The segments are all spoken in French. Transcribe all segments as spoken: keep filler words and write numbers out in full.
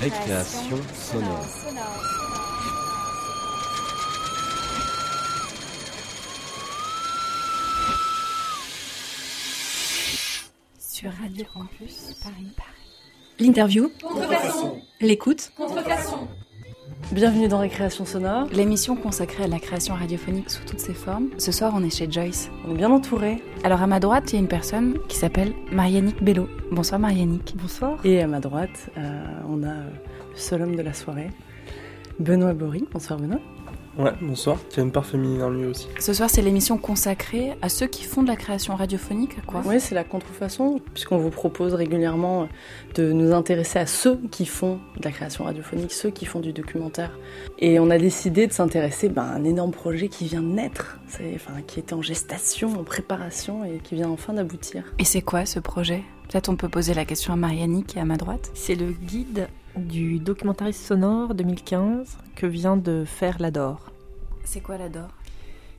Récréation sonore. Sur Radio Campus Paris. L'interview. Contrefaçon. L'écoute. Contrefaçon. Bienvenue dans Récréation Sonore, l'émission consacrée à la création radiophonique sous toutes ses formes. Ce soir, on est chez Joyce. On est bien entourés. Alors à ma droite, il y a une personne qui s'appelle Mariannick Bellot. Bonsoir Mariannick. Bonsoir. Et à ma droite, euh, on a le seul homme de la soirée, Benoît Bories. Bonsoir Benoît. Ouais, bonsoir. Tu as une part féminine en lui aussi. Ce soir, c'est l'émission consacrée à ceux qui font de la création radiophonique, quoi. Ouais, c'est la contrefaçon, puisqu'on vous propose régulièrement de nous intéresser à ceux qui font de la création radiophonique, ceux qui font du documentaire. Et on a décidé de s'intéresser ben, à un énorme projet qui vient de naître, c'est, enfin, qui était en gestation, en préparation et qui vient enfin d'aboutir. Et c'est quoi ce projet ? Peut-être on peut poser la question à Mariannick qui est à ma droite. C'est le guide du documentariste sonore deux mille quinze que vient de faire l'Addor. C'est quoi l'Addor ?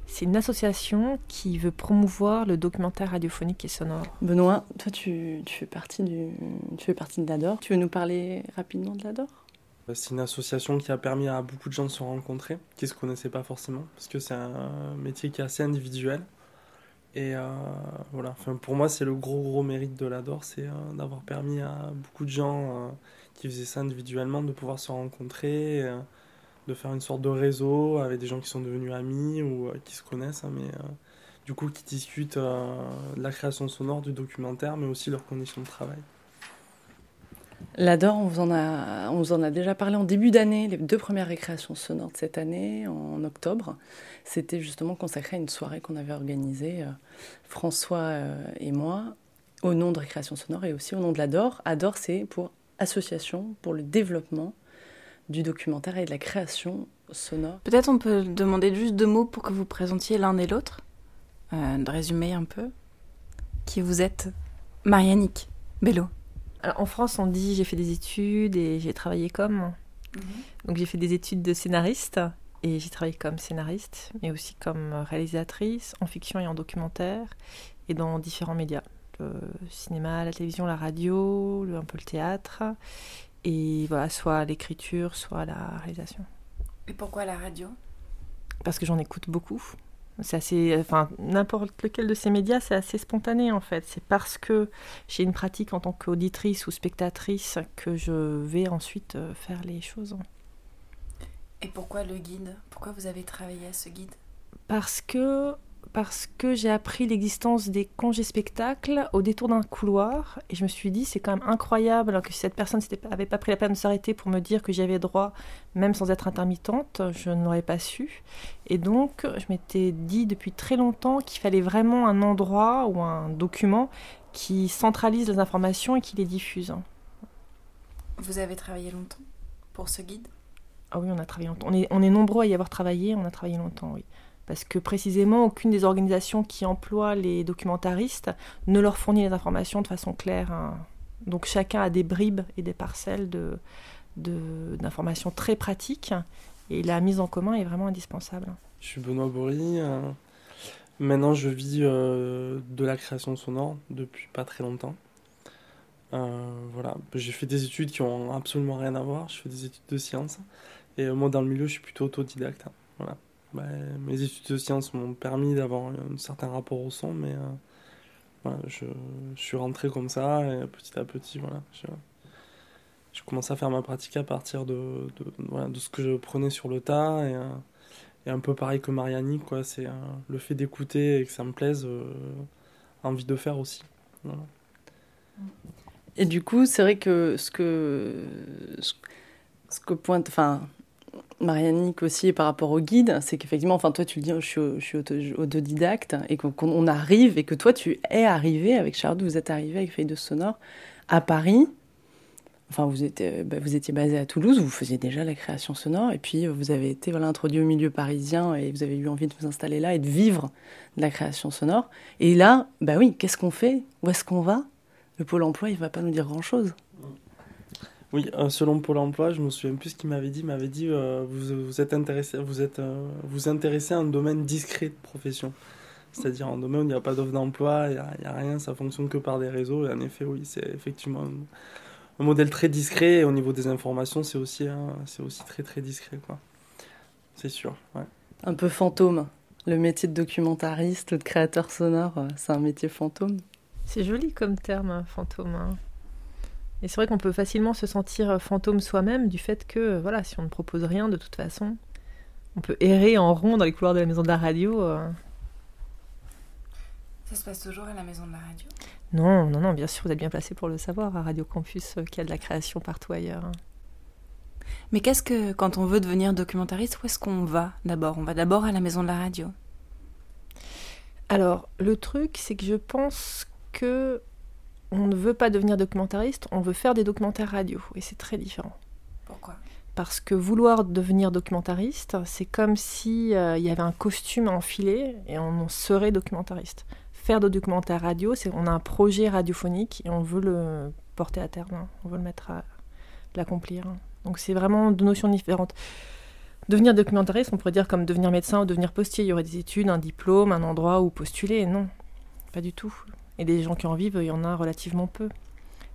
C'est une association qui veut promouvoir le documentaire radiophonique et sonore. Benoît, toi tu, tu, fais, partie du, tu fais partie de l'Addor. Tu veux nous parler rapidement de l'Addor ? C'est une association qui a permis à beaucoup de gens de se rencontrer, qui ne se connaissaient pas forcément, parce que c'est un métier qui est assez individuel. Et euh, voilà, enfin, pour moi c'est le gros gros mérite de l'Addor, c'est euh, d'avoir permis à beaucoup de gens euh, qui faisaient ça individuellement de pouvoir se rencontrer, euh, de faire une sorte de réseau avec des gens qui sont devenus amis ou euh, qui se connaissent, hein, mais euh, du coup qui discutent euh, de la création sonore, du documentaire, mais aussi leurs conditions de travail. L'Addor, on vous en a, on vous en a déjà parlé en début d'année, les deux premières récréations sonores de cette année, en octobre. C'était justement consacré à une soirée qu'on avait organisée, euh, François euh, et moi, au nom de Récréation Sonore et aussi au nom de l'Addor. Addor, c'est pour Association pour le développement du documentaire et de la création sonore. Peut-être on peut demander juste deux mots pour que vous présentiez l'un et l'autre, euh, de résumer un peu qui vous êtes. Mariannick Bellot. Alors, en France, on dit « j'ai fait des études et j'ai travaillé comme mmh. ». Donc j'ai fait des études de scénariste et j'ai travaillé comme scénariste, mais aussi comme réalisatrice, en fiction et en documentaire, et dans différents médias. Le cinéma, la télévision, la radio, le, un peu le théâtre, et voilà, soit l'écriture, soit la réalisation. Et pourquoi la radio ? Parce que j'en écoute beaucoup. C'est assez, enfin, n'importe lequel de ces médias, c'est assez spontané en fait. C'est parce que j'ai une pratique en tant qu'auditrice ou spectatrice que je vais ensuite faire les choses. Et pourquoi le guide ? Pourquoi vous avez travaillé à ce guide ? Parce que, parce que j'ai appris l'existence des congés spectacles au détour d'un couloir et je me suis dit c'est quand même incroyable que si cette personne n'avait pas pris la peine de s'arrêter pour me dire que j'y avais droit même sans être intermittente, je n'aurais pas su. Et donc je m'étais dit depuis très longtemps qu'il fallait vraiment un endroit ou un document qui centralise les informations et qui les diffuse. Vous avez travaillé longtemps pour ce guide ? Ah oui, on a travaillé longtemps. On est, on est nombreux à y avoir travaillé, on a travaillé longtemps, oui. Parce que précisément, aucune des organisations qui emploient les documentaristes ne leur fournit les informations de façon claire. Donc chacun a des bribes et des parcelles de, de, d'informations très pratiques et la mise en commun est vraiment indispensable. Je suis Benoît Bories. Maintenant, je vis de la création sonore depuis pas très longtemps. Euh, voilà. J'ai fait des études qui n'ont absolument rien à voir. Je fais des études de sciences. Et moi, dans le milieu, je suis plutôt autodidacte. Voilà. Bah, mes études de sciences m'ont permis d'avoir un certain rapport au son, mais euh, voilà, je, je suis rentré comme ça, et petit à petit, voilà, je, je commençais à faire ma pratique à partir de, de, de, voilà, de ce que je prenais sur le tas, et, euh, et un peu pareil que Mariannick, quoi, c'est euh, le fait d'écouter et que ça me plaise, euh, envie de faire aussi. Voilà. Et du coup, c'est vrai que ce que, ce, ce que pointe... enfin, Mariannick aussi par rapport au guide, c'est qu'effectivement, enfin toi tu le dis, je suis, je suis auto, autodidacte et qu'on on arrive et que toi tu es arrivé avec Chardou, vous êtes arrivé avec Faïdos Sonore à Paris. Enfin vous étiez, bah, vous étiez basé à Toulouse, vous faisiez déjà la création sonore et puis vous avez été voilà introduit au milieu parisien et vous avez eu envie de vous installer là et de vivre de la création sonore. Et là, bah oui, qu'est-ce qu'on fait ? Où est-ce qu'on va ? Le Pôle Emploi, il va pas nous dire grand-chose. Oui, selon Pôle Emploi, je me souviens plus ce qu'il m'avait dit. Il m'avait dit euh, vous vous êtes intéressé, vous êtes euh, vous intéressez à un domaine discret de profession, c'est-à-dire un domaine où il n'y a pas d'offre d'emploi, il y a, il y a rien, ça fonctionne que par des réseaux. Et en effet, oui, c'est effectivement un modèle très discret, et au niveau des informations, c'est aussi, hein, c'est aussi très très discret, quoi. C'est sûr, ouais. Un peu fantôme. Le métier de documentariste ou de créateur sonore, c'est un métier fantôme. C'est joli comme terme, hein, fantôme. Hein. Et c'est vrai qu'on peut facilement se sentir fantôme soi-même du fait que, voilà, si on ne propose rien, de toute façon, on peut errer en rond dans les couloirs de la maison de la radio. Euh... Ça se passe toujours à la maison de la radio ? Non, non, non, bien sûr, vous êtes bien placé pour le savoir, à Radio Campus, euh, qu'il y a de la création partout ailleurs. Hein. Mais qu'est-ce que, quand on veut devenir documentariste, où est-ce qu'on va d'abord ? On va d'abord à la maison de la radio. Alors, le truc, c'est que je pense que on ne veut pas devenir documentariste, on veut faire des documentaires radio, et c'est très différent. Pourquoi ? Parce que vouloir devenir documentariste, c'est comme s'il euh, y avait un costume à enfiler, et on serait documentariste. Faire des documentaires radio, c'est on a un projet radiophonique, et on veut le porter à terme, hein. On veut le mettre à l'accomplir, hein. Donc c'est vraiment deux notions différentes. Devenir documentariste, on pourrait dire comme devenir médecin ou devenir postier. Il y aurait des études, un diplôme, un endroit où postuler. Non, pas du tout. Et des gens qui en vivent, il y en a relativement peu.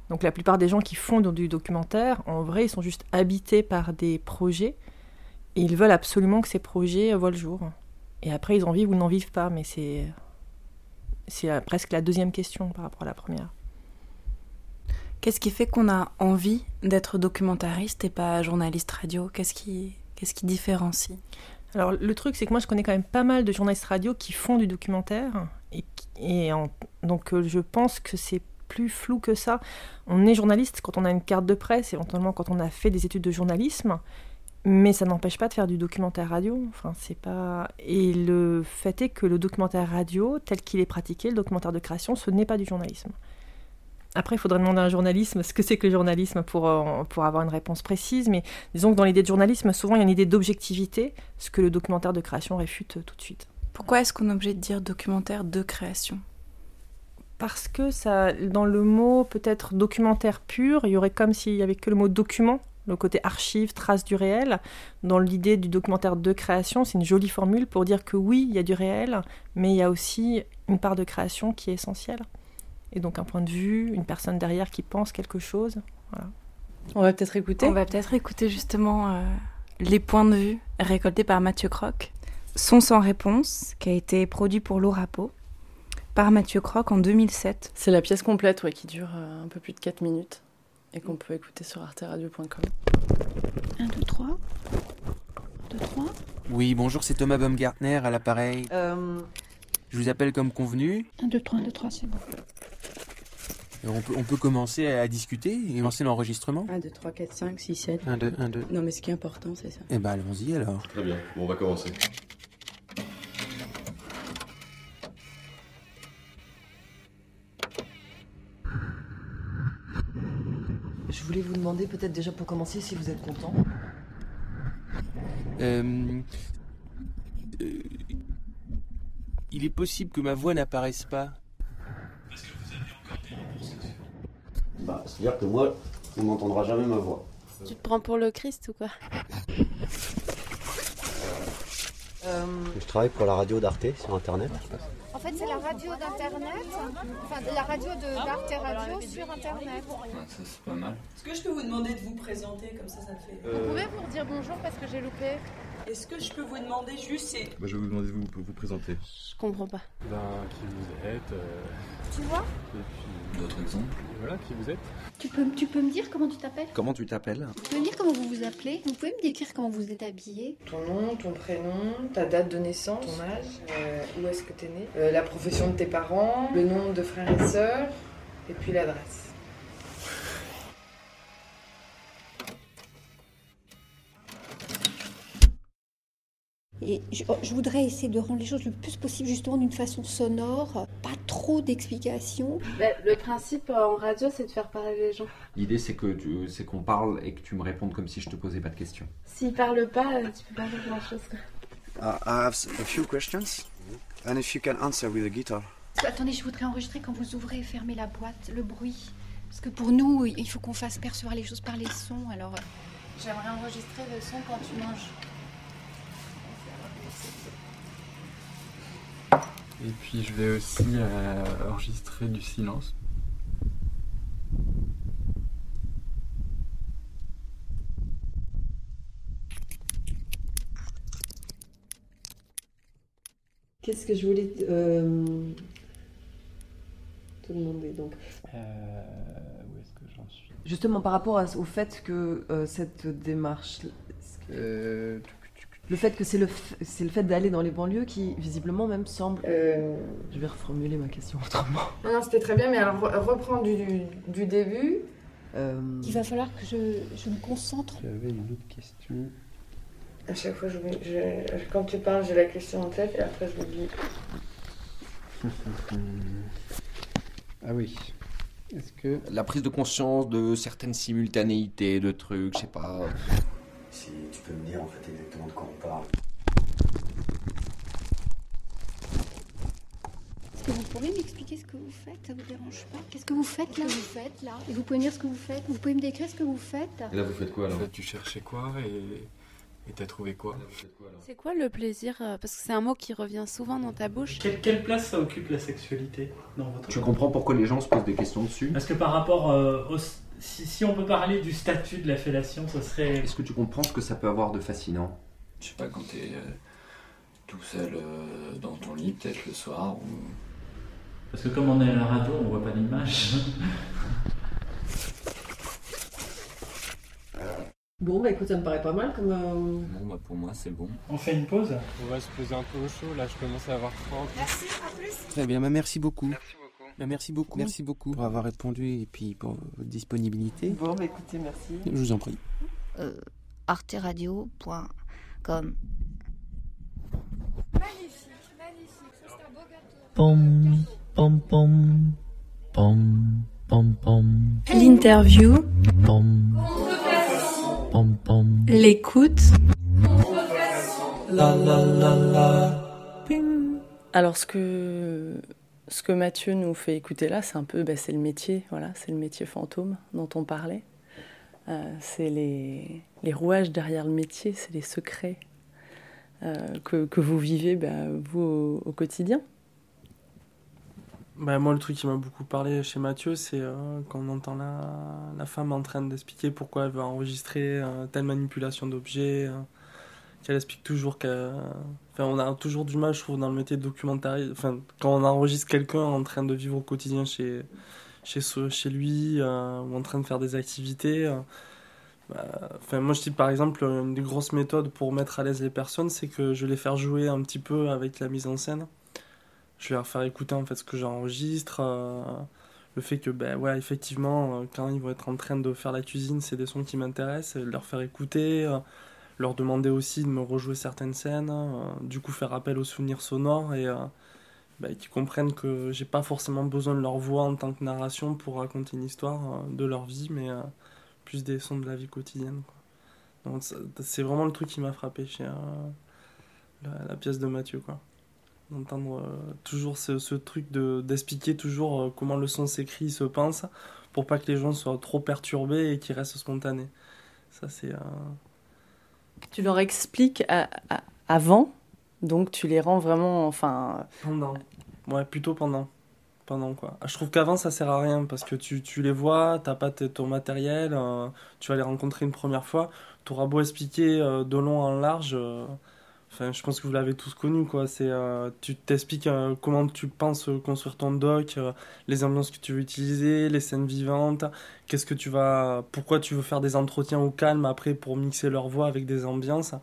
Donc la plupart des gens qui font du documentaire, en vrai, ils sont juste habités par des projets. Et ils veulent absolument que ces projets voient le jour. Et après, ils en vivent ou n'en vivent pas. Mais c'est, c'est presque la deuxième question par rapport à la première. Qu'est-ce qui fait qu'on a envie d'être documentariste et pas journaliste radio ? Qu'est-ce qui, qu'est-ce qui différencie ? Alors le truc, c'est que moi je connais quand même pas mal de journalistes radio qui font du documentaire. Et, et en, donc je pense que c'est plus flou que ça. On est journaliste quand on a une carte de presse, éventuellement quand on a fait des études de journalisme. Mais ça n'empêche pas de faire du documentaire radio. Enfin, c'est pas... Et le fait est que le documentaire radio, tel qu'il est pratiqué, le documentaire de création, ce n'est pas du journalisme. Après, il faudrait demander à un journaliste ce que c'est que le journalisme pour, pour avoir une réponse précise. Mais disons que dans l'idée de journalisme, souvent, il y a une idée d'objectivité, ce que le documentaire de création réfute tout de suite. Pourquoi est-ce qu'on est obligé de dire documentaire de création ? Parce que ça, dans le mot peut-être documentaire pur, il y aurait comme s'il n'y avait que le mot document, le côté archive, trace du réel. Dans l'idée du documentaire de création, c'est une jolie formule pour dire que oui, il y a du réel, mais il y a aussi une part de création qui est essentielle. Et donc un point de vue, une personne derrière qui pense quelque chose. Voilà. On va peut-être écouter. On va peut-être écouter justement euh, les points de vue récoltés par Mathieu Crocq. Son sans réponse, qui a été produit pour l'Orapo, par Mathieu Crocq en deux mille sept. C'est la pièce complète, ouais, qui dure euh, un peu plus de quatre minutes et qu'on peut écouter sur arte radio point com. un, deux, trois. deux, trois. Oui, bonjour, c'est Thomas Baumgartner à l'appareil. Euh... Je vous appelle comme convenu. un, deux, trois, un, deux, trois, c'est bon. On peut, on peut commencer à discuter et lancer l'enregistrement. un, deux, trois, quatre, cinq, six, sept. un, deux, un, deux. Non, mais ce qui est important, c'est ça. Eh ben, allons-y alors. Très bien, bon, on va commencer. Je voulais vous demander, peut-être déjà pour commencer, si vous êtes content. Euh... euh... Il est possible que ma voix n'apparaisse pas. Bah, c'est-à-dire que moi, on n'entendra jamais ma voix. Tu te prends pour le Christ ou quoi ? euh... Je travaille pour la radio d'Arte sur Internet. En fait, c'est la radio d'Internet, enfin la radio de, d'Arte Radio sur Internet. Ça, c'est pas mal. Est-ce que je peux vous demander de vous présenter, comme ça, ça me fait... Euh... Vous pouvez vous dire bonjour parce que j'ai loupé. Est-ce que je peux vous demander juste... C'est... Bah, je vais vous demander de vous, vous présenter. Je comprends pas. Ben, qui vous êtes... Euh... Tu vois ? Et puis... D'autres exemples. Voilà, qui vous êtes. Tu peux, tu peux me dire comment tu t'appelles ? Comment tu t'appelles ? Tu peux me dire comment vous vous appelez ? Vous pouvez me décrire comment vous êtes habillé ? Ton nom, ton prénom, ta date de naissance, ton âge, euh, où est-ce que t'es né, euh, la profession de tes parents, le nombre de frères et sœurs, et puis l'adresse. Et je, je voudrais essayer de rendre les choses le plus possible justement d'une façon sonore, pas trop d'explications. Le, le principe en radio, c'est de faire parler les gens. L'idée, c'est que tu, c'est qu'on parle et que tu me répondes comme si je te posais pas de questions. S'ils parlent pas, tu peux pas faire grand chose. Uh, I have a few questions, and if you can answer with a guitar. Attendez, je voudrais enregistrer quand vous ouvrez et fermez la boîte, le bruit, parce que pour nous, il faut qu'on fasse percevoir les choses par les sons. Alors, j'aimerais enregistrer le son quand tu manges. Et puis je vais aussi euh, enregistrer du silence. Qu'est-ce que je voulais euh, te demander donc euh, où est-ce que j'en suis? Justement, par rapport à, au fait que euh, cette démarche... Euh... Le fait que c'est le, f... c'est le fait d'aller dans les banlieues qui, visiblement, même semble... Euh... Je vais reformuler ma question autrement. Non, non, c'était très bien, mais alors reprends du, du, du début. Euh... Il va falloir que je, je me concentre. J'avais une autre question. À chaque fois, je, je, quand tu parles, j'ai la question en tête et après, je l'oublie. Ah oui. Est-ce que... La prise de conscience de certaines simultanéités, de trucs, je sais pas... Si tu peux me dire en fait exactement de quoi on parle. Est-ce que vous pourriez m'expliquer ce que vous faites? Ça vous dérange pas? Qu'est-ce que vous faites là? Vous faites là. Et vous pouvez me dire ce que vous faites? Vous pouvez me décrire ce que vous faites? Et là vous faites quoi alors? Tu cherchais quoi et, et t'as trouvé quoi? C'est quoi le plaisir? Parce que c'est un mot qui revient souvent dans ta bouche. Quelle, quelle place ça occupe la sexualité dans votre... Tu comprends pourquoi les gens se posent des questions dessus? Parce que par rapport euh, au... Si, si on peut parler du statut de la fellation, ça serait... Est-ce que tu comprends ce que ça peut avoir de fascinant? Je sais pas, quand t'es euh, tout seul euh, dans ton lit, peut-être le soir, ou... Parce que comme on est à la radio, on voit pas l'image. Bon, bah écoute, ça me paraît pas mal comme... Euh... Bon, bah pour moi, c'est bon. On fait une pause? On va se poser un peu au chaud, là, je commence à avoir faim. Merci, à plus. Très bien, bah merci beaucoup. Merci beaucoup. Merci beaucoup. Merci beaucoup pour avoir répondu et puis pour votre disponibilité. Bon, bah écoutez, merci. Je vous en prie. Euh, arte radio point com. Magnifique, magnifique. Ça, c'est un beau gâteau. Pom, pom, pom. Pom, pom, pom. L'interview. Pom. Contrefaçon. Pom, pom. L'écoute. Contrefaçon. La, la, la, la. Pim. Alors, ce que... Ce que Mathieu nous fait écouter là, c'est un peu, ben, c'est le métier, voilà, c'est le métier fantôme dont on parlait. Euh, c'est les, les rouages derrière le métier, c'est les secrets euh, que, que vous vivez, ben, vous, au, au quotidien. Bah, moi, le truc qui m'a beaucoup parlé chez Mathieu, c'est euh, quand on entend la, la femme en train d'expliquer pourquoi elle veut enregistrer euh, telle manipulation d'objets... Euh. Elle explique toujours que... Enfin, on a toujours du mal, je trouve, dans le métier de documentariste. Enfin, quand on enregistre quelqu'un en train de vivre au quotidien chez, chez, chez lui, euh, ou en train de faire des activités. Euh, bah, enfin, moi, je dis, par exemple, une des grosses méthodes pour mettre à l'aise les personnes, c'est que je vais les faire jouer un petit peu avec la mise en scène. Je vais leur faire écouter, en fait, ce que j'enregistre. Euh, le fait que, ben, ouais, effectivement, quand ils vont être en train de faire la cuisine, c'est des sons qui m'intéressent, et leur faire écouter... Euh, leur demander aussi de me rejouer certaines scènes, euh, du coup faire appel aux souvenirs sonores et euh, bah, qu'ils comprennent que j'ai pas forcément besoin de leur voix en tant que narration pour raconter une histoire euh, de leur vie, mais euh, plus des sons de la vie quotidienne, quoi. Donc ça, c'est vraiment le truc qui m'a frappé chez euh, la, la pièce de Mathieu, quoi. D'entendre euh, toujours ce, ce truc de, d'expliquer toujours euh, comment le son s'écrit, se pense, pour pas que les gens soient trop perturbés et qu'ils restent spontanés. Ça c'est... Euh, Tu leur expliques à, à, avant, donc tu les rends vraiment, enfin... Pendant. Ouais, plutôt pendant. Pendant, quoi. Je trouve qu'avant, ça sert à rien, parce que tu, tu les vois, t'as pas t- ton matériel, euh, tu vas les rencontrer une première fois, t'auras beau expliquer euh, de long en large, euh, enfin, je pense que vous l'avez tous connu, quoi. C'est, euh, tu t'expliques euh, comment tu penses euh, construire ton doc, euh, les ambiances que tu veux utiliser, les scènes vivantes, qu'est-ce que tu vas, pourquoi tu veux faire des entretiens au calme après pour mixer leur voix avec des ambiances.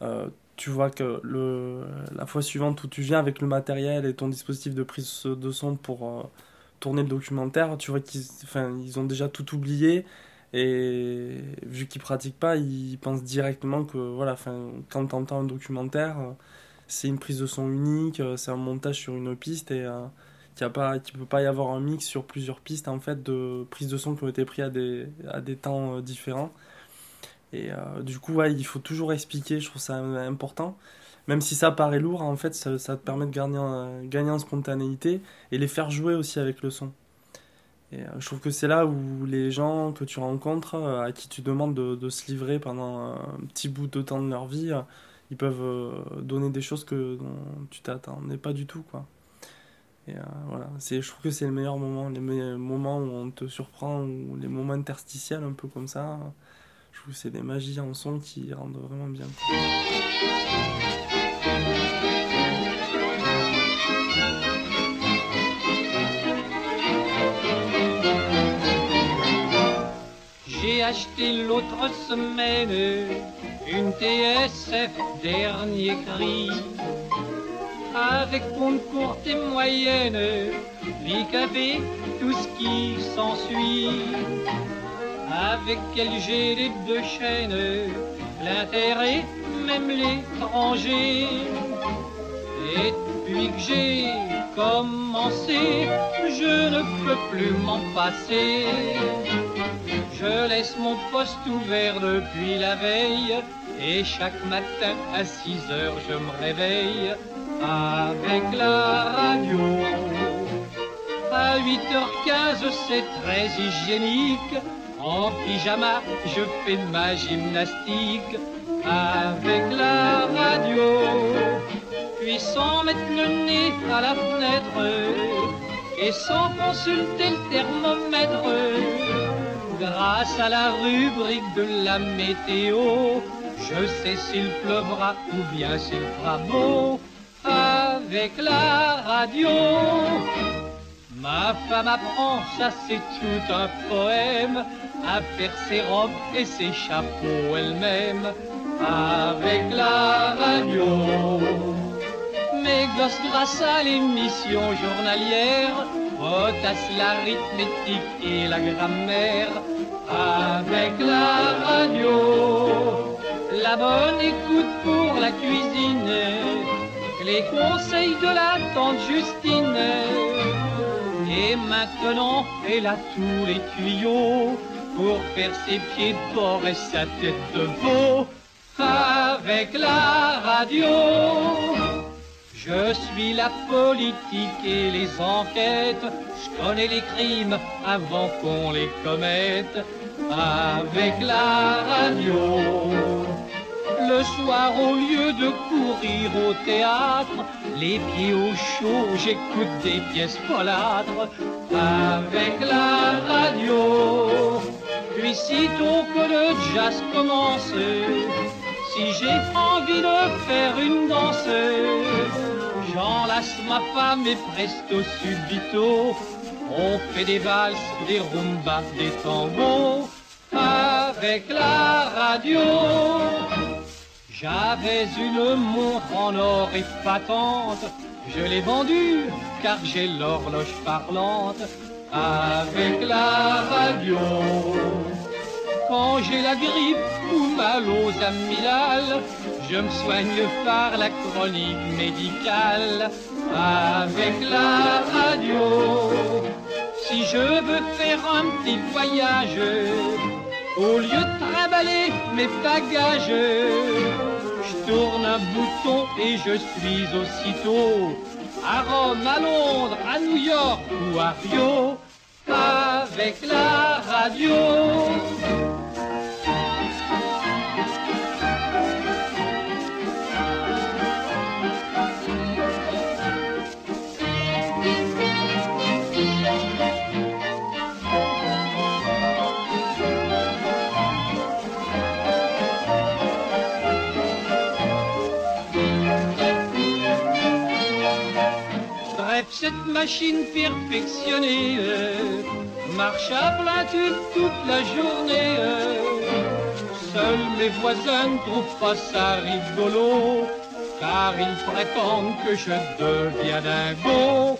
Euh, tu vois que le, la fois suivante où tu viens avec le matériel et ton dispositif de prise de son pour euh, tourner le documentaire, tu vois qu'ils enfin, ils ont déjà tout oublié. Et vu qu'ils pratiquent pas, ils pensent directement que voilà, quand t'entends un documentaire, c'est une prise de son unique, c'est un montage sur une piste et euh, qu'il ne peut pas y avoir un mix sur plusieurs pistes en fait, de prises de son qui ont été prises à des, à des temps euh, différents. Et euh, du coup, ouais, il faut toujours expliquer, je trouve ça important. Même si ça paraît lourd, en fait, ça, ça te permet de gagner, euh, gagner en spontanéité et les faire jouer aussi avec le son. Et je trouve que c'est là où les gens que tu rencontres, à qui tu demandes de, de se livrer pendant un petit bout de temps de leur vie, ils peuvent donner des choses que dont tu t'attendais pas du tout, quoi. Et euh, voilà, c'est, je trouve que c'est le meilleur moment, les meilleurs moments où on te surprend, ou les moments interstitiels un peu comme ça. Je trouve que c'est des magies en son qui rendent vraiment bien. j'ai acheté l'autre semaine une T S F dernier cri. Avec pompe courte et moyenne, l'I K B, tout ce qui s'ensuit. Avec quel j'ai les deux chaînes, l'intérêt, même l'étranger. Et depuis que j'ai commencé, je ne peux plus m'en passer. Je laisse mon poste ouvert depuis la veille, et chaque matin à six heures je me réveille avec la radio. À huit heures quinze c'est très hygiénique, en pyjama je fais de ma gymnastique avec la radio. Puis sans mettre le nez à la fenêtre et sans consulter le thermomètre, grâce à la rubrique de la météo, je sais s'il pleuvra ou bien s'il fera beau avec la radio. Ma femme apprend, ça c'est tout un poème, à faire ses robes et ses chapeaux elle-même avec la radio. Mes gosses grâce à l'émission journalière potassent l'arithmétique et la grammaire avec la radio. La bonne écoute pour la cuisine, les conseils de la tante Justine. Et maintenant, elle a tous les tuyaux pour faire ses pieds de porc et sa tête de veau avec la radio. Je suis la politique et les enquêtes, je connais les crimes avant qu'on les commette avec la radio. Le soir, au lieu de courir au théâtre, les pieds au chaud, j'écoute des pièces folâtres avec la radio. Puis sitôt que le jazz commence, si j'ai envie de faire une danse, j'enlace ma femme et presto subito, on fait des valses, des rumbas, des tangos avec la radio. J'avais une montre en or épatante, je l'ai vendue car j'ai l'horloge parlante avec la radio. Quand j'ai la grippe ou mal aux amygdales, je me soigne par la chronique médicale avec la radio. Si je veux faire un petit voyage, au lieu de trimballer mes bagages, je tourne un bouton et je suis aussitôt à Rome, à Londres, à New York ou à Rio avec la radio. Cette machine perfectionnée euh, marche à plein tube toute la journée. euh, Seuls mes voisins ne trouvent pas ça rigolo, car ils prétendent que je deviens dingo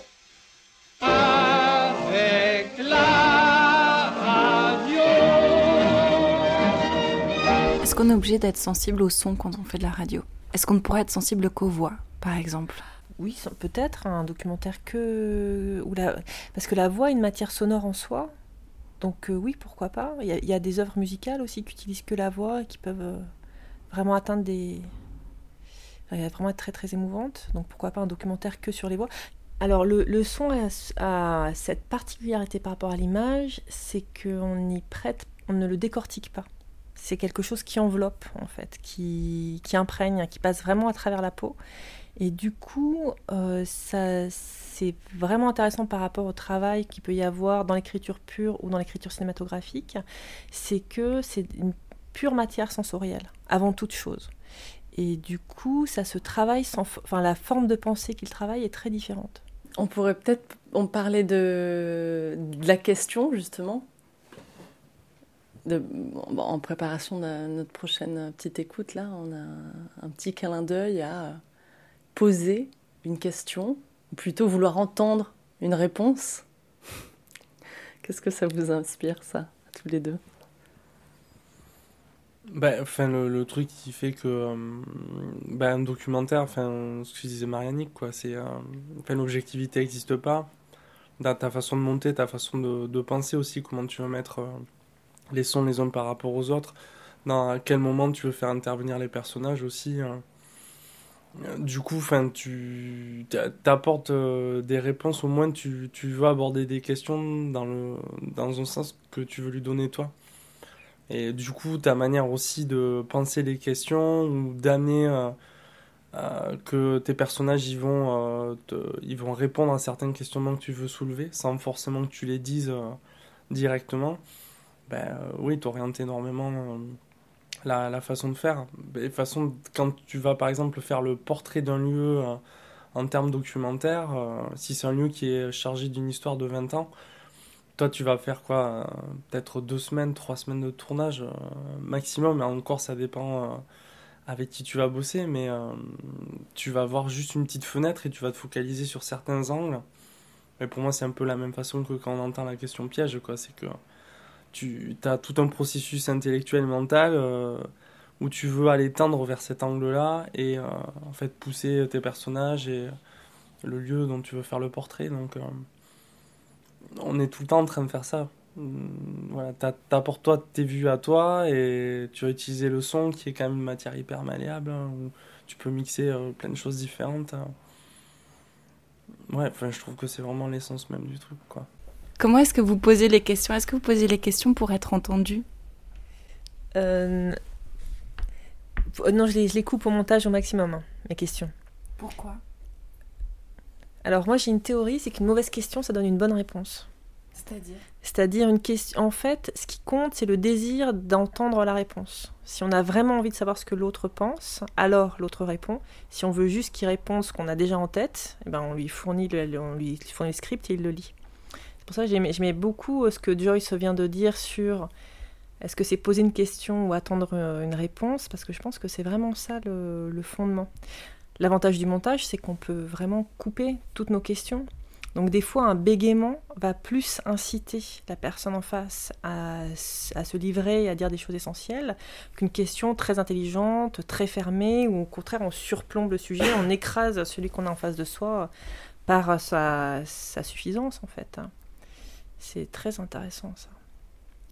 avec la radio. Est-ce qu'on est obligé d'être sensible au son quand on fait de la radio? Est-ce qu'on ne pourrait être sensible qu'aux voix, par exemple? Oui, peut-être un documentaire que... Ou la... Parce que la voix est une matière sonore en soi, donc euh, oui, pourquoi pas. Il y, a, il y a des œuvres musicales aussi qui utilisent que la voix et qui peuvent euh, vraiment atteindre des... Enfin, vraiment être très très émouvantes, donc pourquoi pas un documentaire que sur les voix. Alors le, le son a, a cette particularité par rapport à l'image, c'est qu'on y prête, on ne le décortique pas. C'est quelque chose qui enveloppe en fait, qui, qui imprègne, qui passe vraiment à travers la peau. Et du coup, euh, ça, c'est vraiment intéressant par rapport au travail qu'il peut y avoir dans l'écriture pure ou dans l'écriture cinématographique, c'est que c'est une pure matière sensorielle, avant toute chose. Et du coup, ça se travaille sans... Enfin, la forme de pensée qu'il travaille est très différente. On pourrait peut-être en parler de, de la question, justement. de, bon, en préparation de notre prochaine petite écoute, là, on a un petit câlin d'œil à poser une question, ou plutôt vouloir entendre une réponse. Qu'est-ce que ça vous inspire, ça, à tous les deux ? Bah, enfin, le, le truc qui fait que euh, bah, un documentaire, enfin, ce que disait Mariannick, quoi, c'est, euh, enfin, l'objectivité n'existe pas. Dans ta façon de monter, ta façon de, de penser aussi, comment tu veux mettre euh, les sons les uns par rapport aux autres, dans quel moment tu veux faire intervenir les personnages aussi. Euh. Du coup, enfin, tu t'apportes euh, des réponses, au moins tu, tu veux aborder des questions dans, le, dans un sens que tu veux lui donner toi. Et du coup, ta manière aussi de penser les questions ou d'amener euh, euh, que tes personnages ils vont, euh, te, ils vont répondre à certains questionnements que tu veux soulever sans forcément que tu les dises euh, directement, ben, euh, oui, t'orientes énormément euh, la, la façon de faire. De toute façon, quand tu vas par exemple faire le portrait d'un lieu euh, en termes documentaires, euh, si c'est un lieu qui est chargé d'une histoire de vingt ans, toi, tu vas faire quoi ? Peut-être deux semaines, trois semaines de tournage euh, maximum. Et encore, ça dépend euh, avec qui tu vas bosser. Mais euh, tu vas avoir juste une petite fenêtre et tu vas te focaliser sur certains angles. Mais pour moi, c'est un peu la même façon que quand on entend la question piège, quoi. C'est que tu as tout un processus intellectuel, mental, euh, où tu veux aller tendre vers cet angle-là et euh, en fait pousser tes personnages et le lieu dont tu veux faire le portrait. Donc... Euh, on est tout le temps en train de faire ça. Voilà, t'apportes toi tes vues à toi et tu vas utiliser le son qui est quand même une matière hyper malléable hein, où tu peux mixer euh, plein de choses différentes. Hein. Ouais, enfin, je trouve que c'est vraiment l'essence même du truc, quoi. Comment est-ce que vous posez les questions ? Est-ce que vous posez les questions pour être entendu ? euh... Non, je les, je les coupe au montage au maximum, hein, mes questions. Pourquoi ? Alors moi j'ai une théorie, c'est qu'une mauvaise question ça donne une bonne réponse. C'est-à-dire ? C'est-à-dire une question. En fait, ce qui compte c'est le désir d'entendre la réponse. Si on a vraiment envie de savoir ce que l'autre pense, alors l'autre répond. Si on veut juste qu'il réponde ce qu'on a déjà en tête, eh ben on lui fournit le, on lui fournit le script et il le lit. C'est pour ça que j'aimais, j'aimais beaucoup ce que Joyce vient de dire sur est-ce que c'est poser une question ou attendre une réponse, parce que je pense que c'est vraiment ça le, le fondement. L'avantage du montage, c'est qu'on peut vraiment couper toutes nos questions. Donc des fois, un bégaiement va plus inciter la personne en face à, à se livrer et à dire des choses essentielles qu'une question très intelligente, très fermée, où au contraire, on surplombe le sujet, on écrase celui qu'on a en face de soi par sa, sa suffisance, en fait. C'est très intéressant, ça.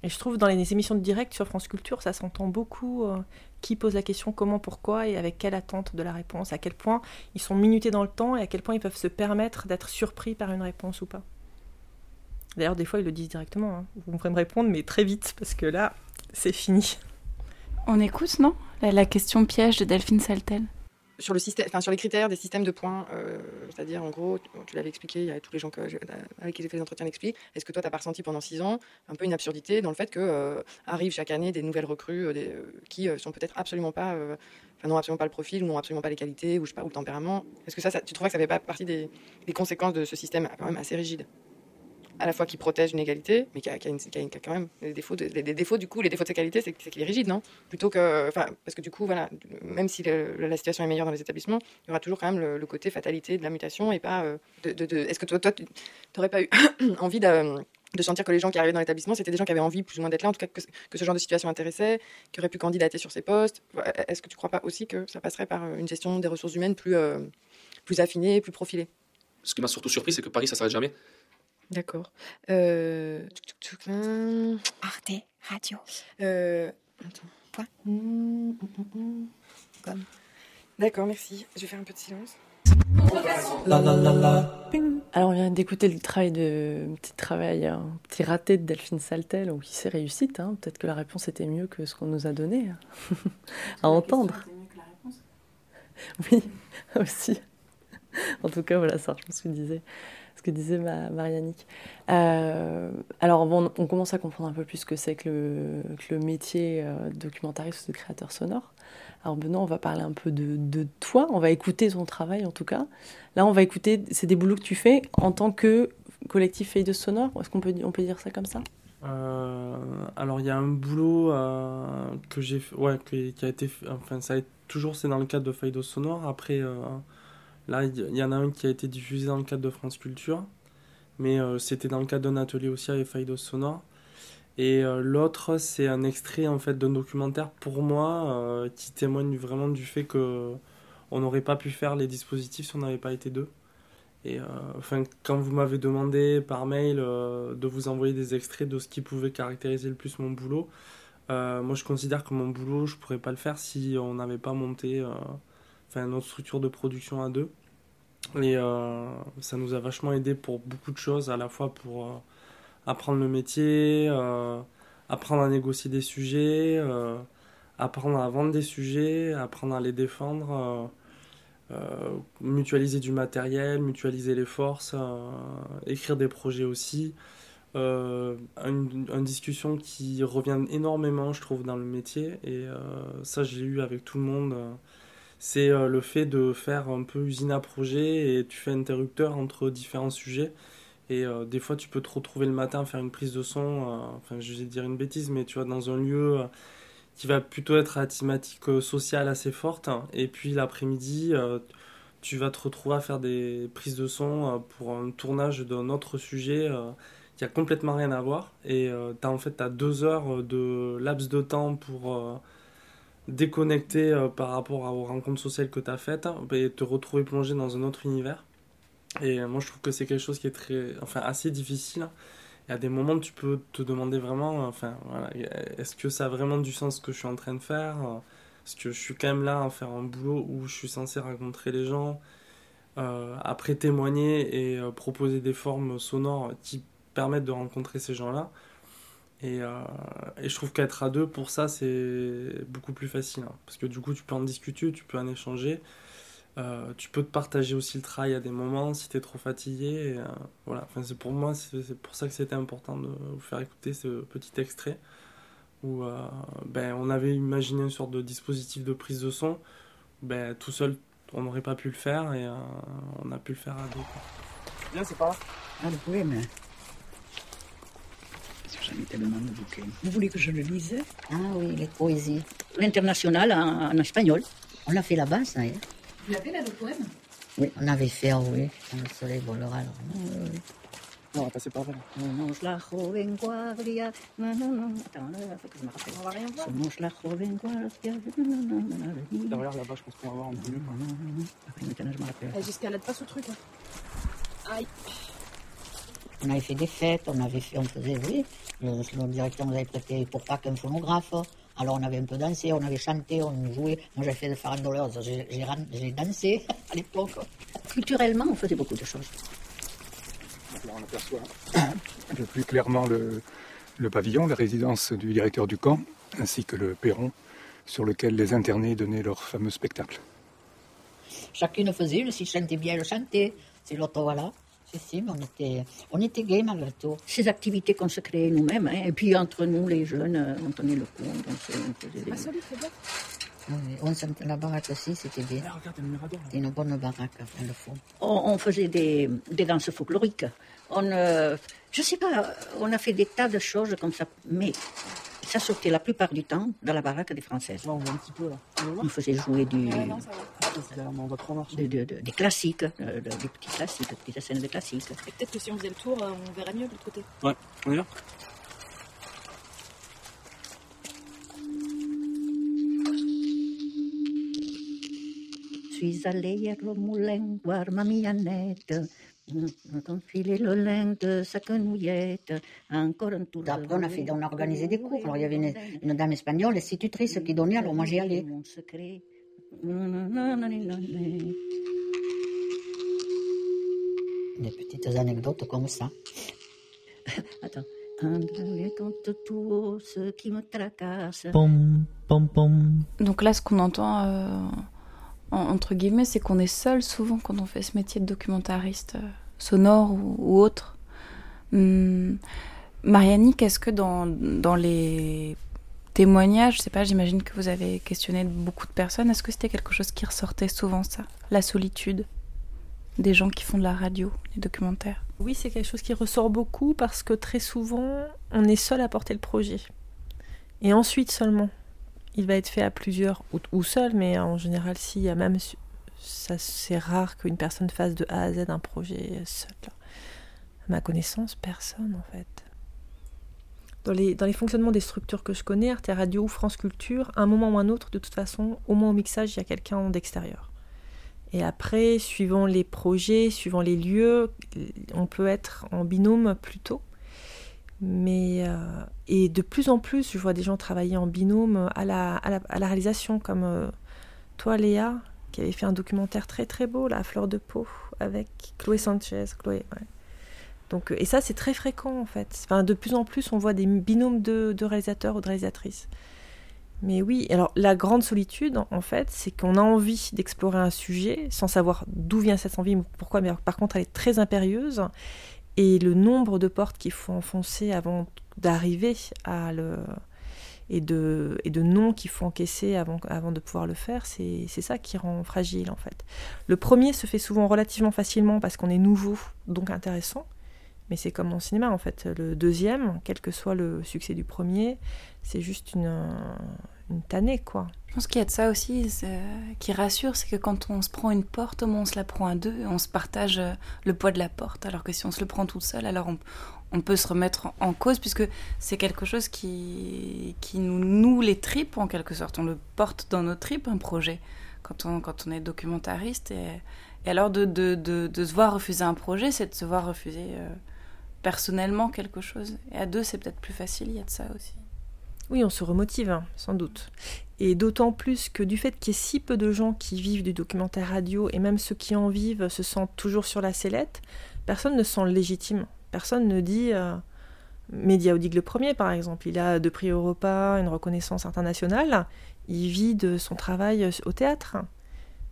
Et je trouve dans les émissions de direct sur France Culture, ça s'entend beaucoup euh, qui pose la question, comment, pourquoi et avec quelle attente de la réponse, à quel point ils sont minutés dans le temps et à quel point ils peuvent se permettre d'être surpris par une réponse ou pas. D'ailleurs, des fois, ils le disent directement. Hein. Vous pourrez me répondre, mais très vite, parce que là, c'est fini. On écoute, non ? la, la question piège de Delphine Saltel. Sur, le système, enfin, sur les critères des systèmes de points, euh, c'est-à-dire en gros, tu, tu l'avais expliqué, il y a tous les gens que je, avec qui j'ai fait les entretiens l'expliquent, est-ce que toi, tu n'as pas ressenti pendant six ans un peu une absurdité dans le fait que euh, arrivent chaque année des nouvelles recrues euh, des, euh, qui ne euh, sont peut-être absolument pas, euh, enfin, n'ont absolument pas le profil, ou n'ont absolument pas les qualités, ou, je sais pas, ou le tempérament. Est-ce que ça, ça tu trouvais que ça ne fait pas partie des, des conséquences de ce système quand même assez rigide ? À la fois qui protège une égalité, mais qui a, qui a, une, qui a, qui a quand même des défauts, de, des, des défauts du coup, les défauts de sa qualité, c'est, c'est qu'il est rigide, non ? Plutôt que, enfin, parce que du coup, voilà, même si le, la situation est meilleure dans les établissements, il y aura toujours quand même le, le côté fatalité de la mutation et pas euh, de, de, de. Est-ce que toi, toi, tu n'aurais pas eu envie de, de sentir que les gens qui arrivaient dans l'établissement, c'était des gens qui avaient envie plus ou moins d'être là, en tout cas que, que ce genre de situation intéressait, qui auraient pu candidater sur ces postes ? Est-ce que tu ne crois pas aussi que ça passerait par une gestion des ressources humaines plus, euh, plus affinée, plus profilée ? Ce qui m'a surtout surpris, c'est que Paris, ça ne s'arrête jamais. D'accord. Euh... Arte Radio. Euh... Attends. Mmh, mmh, mmh. D'accord, merci. Je vais faire un peu de silence. La, la, la, la. Alors, on vient d'écouter le travail de un petit travail, un petit raté de Delphine Saltel, qui s'est réussite. Hein. Peut-être que la réponse était mieux que ce qu'on nous a donné à entendre. Mieux que la réponse. Oui, aussi. En tout cas, voilà, ça, je pense que je disais. Ce que disait ma, Mariannick. Euh, alors, bon, on commence à comprendre un peu plus ce que c'est que le, que le métier euh, documentariste ou de créateur sonore. Alors, Benoît, on va parler un peu de, de toi. On va écouter ton travail, en tout cas. Là, on va écouter... C'est des boulots que tu fais en tant que collectif Faïdos Sonore. Est-ce qu'on peut, on peut dire ça comme ça ? Euh, alors il y a un boulot euh, que j'ai ouais qui, qui a été enfin ça a été, toujours c'est dans le cadre de Faïdos Sonore. Après euh, là il y en a un qui a été diffusé dans le cadre de France Culture, mais euh, c'était dans le cadre d'un atelier aussi avec Faïdos Sonore. Et euh, l'autre c'est un extrait en fait d'un documentaire pour moi euh, qui témoigne vraiment du fait que on n'aurait pas pu faire les dispositifs si on n'avait pas été deux. Et euh, enfin, quand vous m'avez demandé par mail euh, de vous envoyer des extraits de ce qui pouvait caractériser le plus mon boulot, euh, moi je considère que mon boulot, je ne pourrais pas le faire si on n'avait pas monté euh, enfin, notre structure de production à deux. Et euh, ça nous a vachement aidé pour beaucoup de choses, à la fois pour euh, apprendre le métier, euh, apprendre à négocier des sujets, euh, apprendre à vendre des sujets, apprendre à les défendre... Euh, Euh, mutualiser du matériel, mutualiser les forces, euh, écrire des projets aussi. Euh, une, une discussion qui revient énormément, je trouve, dans le métier. Et euh, ça, j'ai eu avec tout le monde. C'est euh, le fait de faire un peu usine à projet et tu fais interrupteur entre différents sujets. Et euh, des fois, tu peux te retrouver le matin, faire une prise de son. Euh, enfin, je vais dire une bêtise, mais tu vois, dans un lieu... Euh, qui va plutôt être à thématique sociale assez forte. Et puis l'après-midi, tu vas te retrouver à faire des prises de son pour un tournage d'un autre sujet qui a complètement rien à voir. Et t'as, en fait, tu as deux heures de laps de temps pour déconnecter par rapport aux rencontres sociales que tu as faites et te retrouver plongé dans un autre univers. Et moi, je trouve que c'est quelque chose qui est très, enfin, assez difficile. Il y a des moments où tu peux te demander vraiment, enfin, voilà, est-ce que ça a vraiment du sens ce que je suis en train de faire ? Est-ce que je suis quand même là à faire un boulot où je suis censé rencontrer les gens, euh, après témoigner et euh, proposer des formes sonores qui permettent de rencontrer ces gens-là ? Et, euh, et je trouve qu'être à deux, pour ça, c'est beaucoup plus facile. Hein, parce que du coup, tu peux en discuter, tu peux en échanger. Euh, tu peux te partager aussi le travail à des moments si t'es trop fatigué. Et, euh, voilà. Enfin, c'est pour moi, c'est, c'est pour ça que c'était important de vous faire écouter ce petit extrait où euh, ben, on avait imaginé une sorte de dispositif de prise de son. Ben, tout seul, on n'aurait pas pu le faire et euh, on a pu le faire à deux. Bien, c'est pas. Ah, vous pouvez, mais. Parce que j'en ai tellement de bouquets. Vous voulez que je le lise ? Ah oui, les poésies. L'international en, en espagnol. On l'a fait là-bas, ça, hein. Vous l'avez là, le poème ? Oui, on avait fait, oui. Le soleil volera, alors. Oui, oui. Non, on va passer par là. On mange la joven guardia. Non, non, non. Attends, là, il faut que je me rappelle. On va rien voir. On mange la joven guardia. Derrière là-bas, je pense qu'on va voir un peu mieux. Après, maintenant, je me rappelle. Ah, j'escalade pas ce truc. Hein. Aïe. On avait fait des fêtes, on avait fait, on faisait, oui. Le, le directeur nous avait prêté pour Pâques un phonographe. Alors on avait un peu dansé, on avait chanté, on jouait. Moi j'ai fait de farandoleurs, j'ai, j'ai, j'ai dansé à l'époque. Culturellement, on faisait beaucoup de choses. Là, on aperçoit le plus clairement le, le pavillon, la résidence du directeur du camp, ainsi que le perron sur lequel les internés donnaient leur fameux spectacle. Chacune faisait, si je chantais bien, je chantais. Si l'autre, voilà. Si, si, mais on était, on était gays malgré tout. Ces activités qu'on se créait nous-mêmes, hein, et puis entre nous, les jeunes, on tenait le coup. On faisait, on faisait des... Ah, salut, c'est bon. Oui, on sentait la baraque aussi, c'était bien. Ah, regarde, c'est une bonne baraque, enfin, le fond. On, on faisait des, des danses folkloriques. On, euh, je sais pas, on a fait des tas de choses comme ça, mais ça sortait la plupart du temps dans la baraque des Françaises. Bon, on voit un petit peu, là. On, on faisait jouer du... Ah, non, ça va. De, de, de, des classiques, euh, de, des petits classiques, des petites scènes de classiques. Et peut-être que si on faisait le tour, on verrait mieux de l'autre côté. Ouais, on y va. Je suis allée hier au moulin voir mamie Annette, enfiler le lin de sa quenouillette, encore un tour. Après, on a fait, on a organisé des cours. Alors, il y avait une, une dame espagnole, institutrice, qui donnait, alors moi j'y allais. Mon secret. Des petites anecdotes comme ça. Attends. Donc là, ce qu'on entend, euh, entre guillemets, c'est qu'on est seul souvent quand on fait ce métier de documentariste euh, sonore ou, ou autre. Hum, Mariannick, est-ce que dans, dans les... témoignages, je sais pas, j'imagine que vous avez questionné beaucoup de personnes. Est-ce que c'était quelque chose qui ressortait souvent, ça ? La solitude des gens qui font de la radio, des documentaires ? Oui, c'est quelque chose qui ressort beaucoup parce que très souvent, on est seul à porter le projet. Et ensuite seulement, il va être fait à plusieurs, ou, ou seul, mais en général, si, même, ça, c'est rare qu'une personne fasse de A à Z un projet seul. À ma connaissance, personne, en fait. Dans les, dans les fonctionnements des structures que je connais, Arte Radio ou France Culture, à un moment ou un autre, de toute façon, au moins au mixage, il y a quelqu'un d'extérieur. Et après, suivant les projets, suivant les lieux, on peut être en binôme plus tôt. Mais, euh, et de plus en plus, je vois des gens travailler en binôme à la, à la, à la réalisation, comme euh, toi, Léa, qui avait fait un documentaire très très beau, là, à fleur de peau, avec Chloé Sanchez, Chloé, ouais. Donc, et ça, c'est très fréquent, en fait. Enfin, de plus en plus, on voit des binômes de, de réalisateurs ou de réalisatrices. Mais oui, alors la grande solitude, en fait, c'est qu'on a envie d'explorer un sujet sans savoir d'où vient cette envie, pourquoi, mais alors, par contre, elle est très impérieuse. Et le nombre de portes qu'il faut enfoncer avant d'arriver à le... Et de, et de noms qu'il faut encaisser avant, avant de pouvoir le faire, c'est, c'est ça qui rend fragile, en fait. Le premier se fait souvent relativement facilement parce qu'on est nouveau, donc intéressant. Mais c'est comme en cinéma, en fait. Le deuxième, quel que soit le succès du premier, c'est juste une, une tannée, quoi. Je pense qu'il y a de ça aussi qui rassure, c'est que quand on se prend une porte, au moins on se la prend à deux, on se partage le poids de la porte, alors que si on se le prend toute seule, alors on, on peut se remettre en cause, puisque c'est quelque chose qui, qui nous noue les tripes, en quelque sorte. On le porte dans nos tripes, un projet, quand on, quand on est documentariste. Et, et alors de, de, de, de se voir refuser un projet, c'est de se voir refuser... Euh, personnellement quelque chose, et à deux c'est peut-être plus facile, il y a de ça aussi. Oui, on se remotive, hein, sans doute, et d'autant plus que du fait qu'il y ait si peu de gens qui vivent du documentaire radio, et même ceux qui en vivent se sentent toujours sur la sellette, personne ne se sent légitime, personne ne dit euh, Média Audigle le premier par exemple, il a deux prix Europa, une reconnaissance internationale, il vit de son travail au théâtre,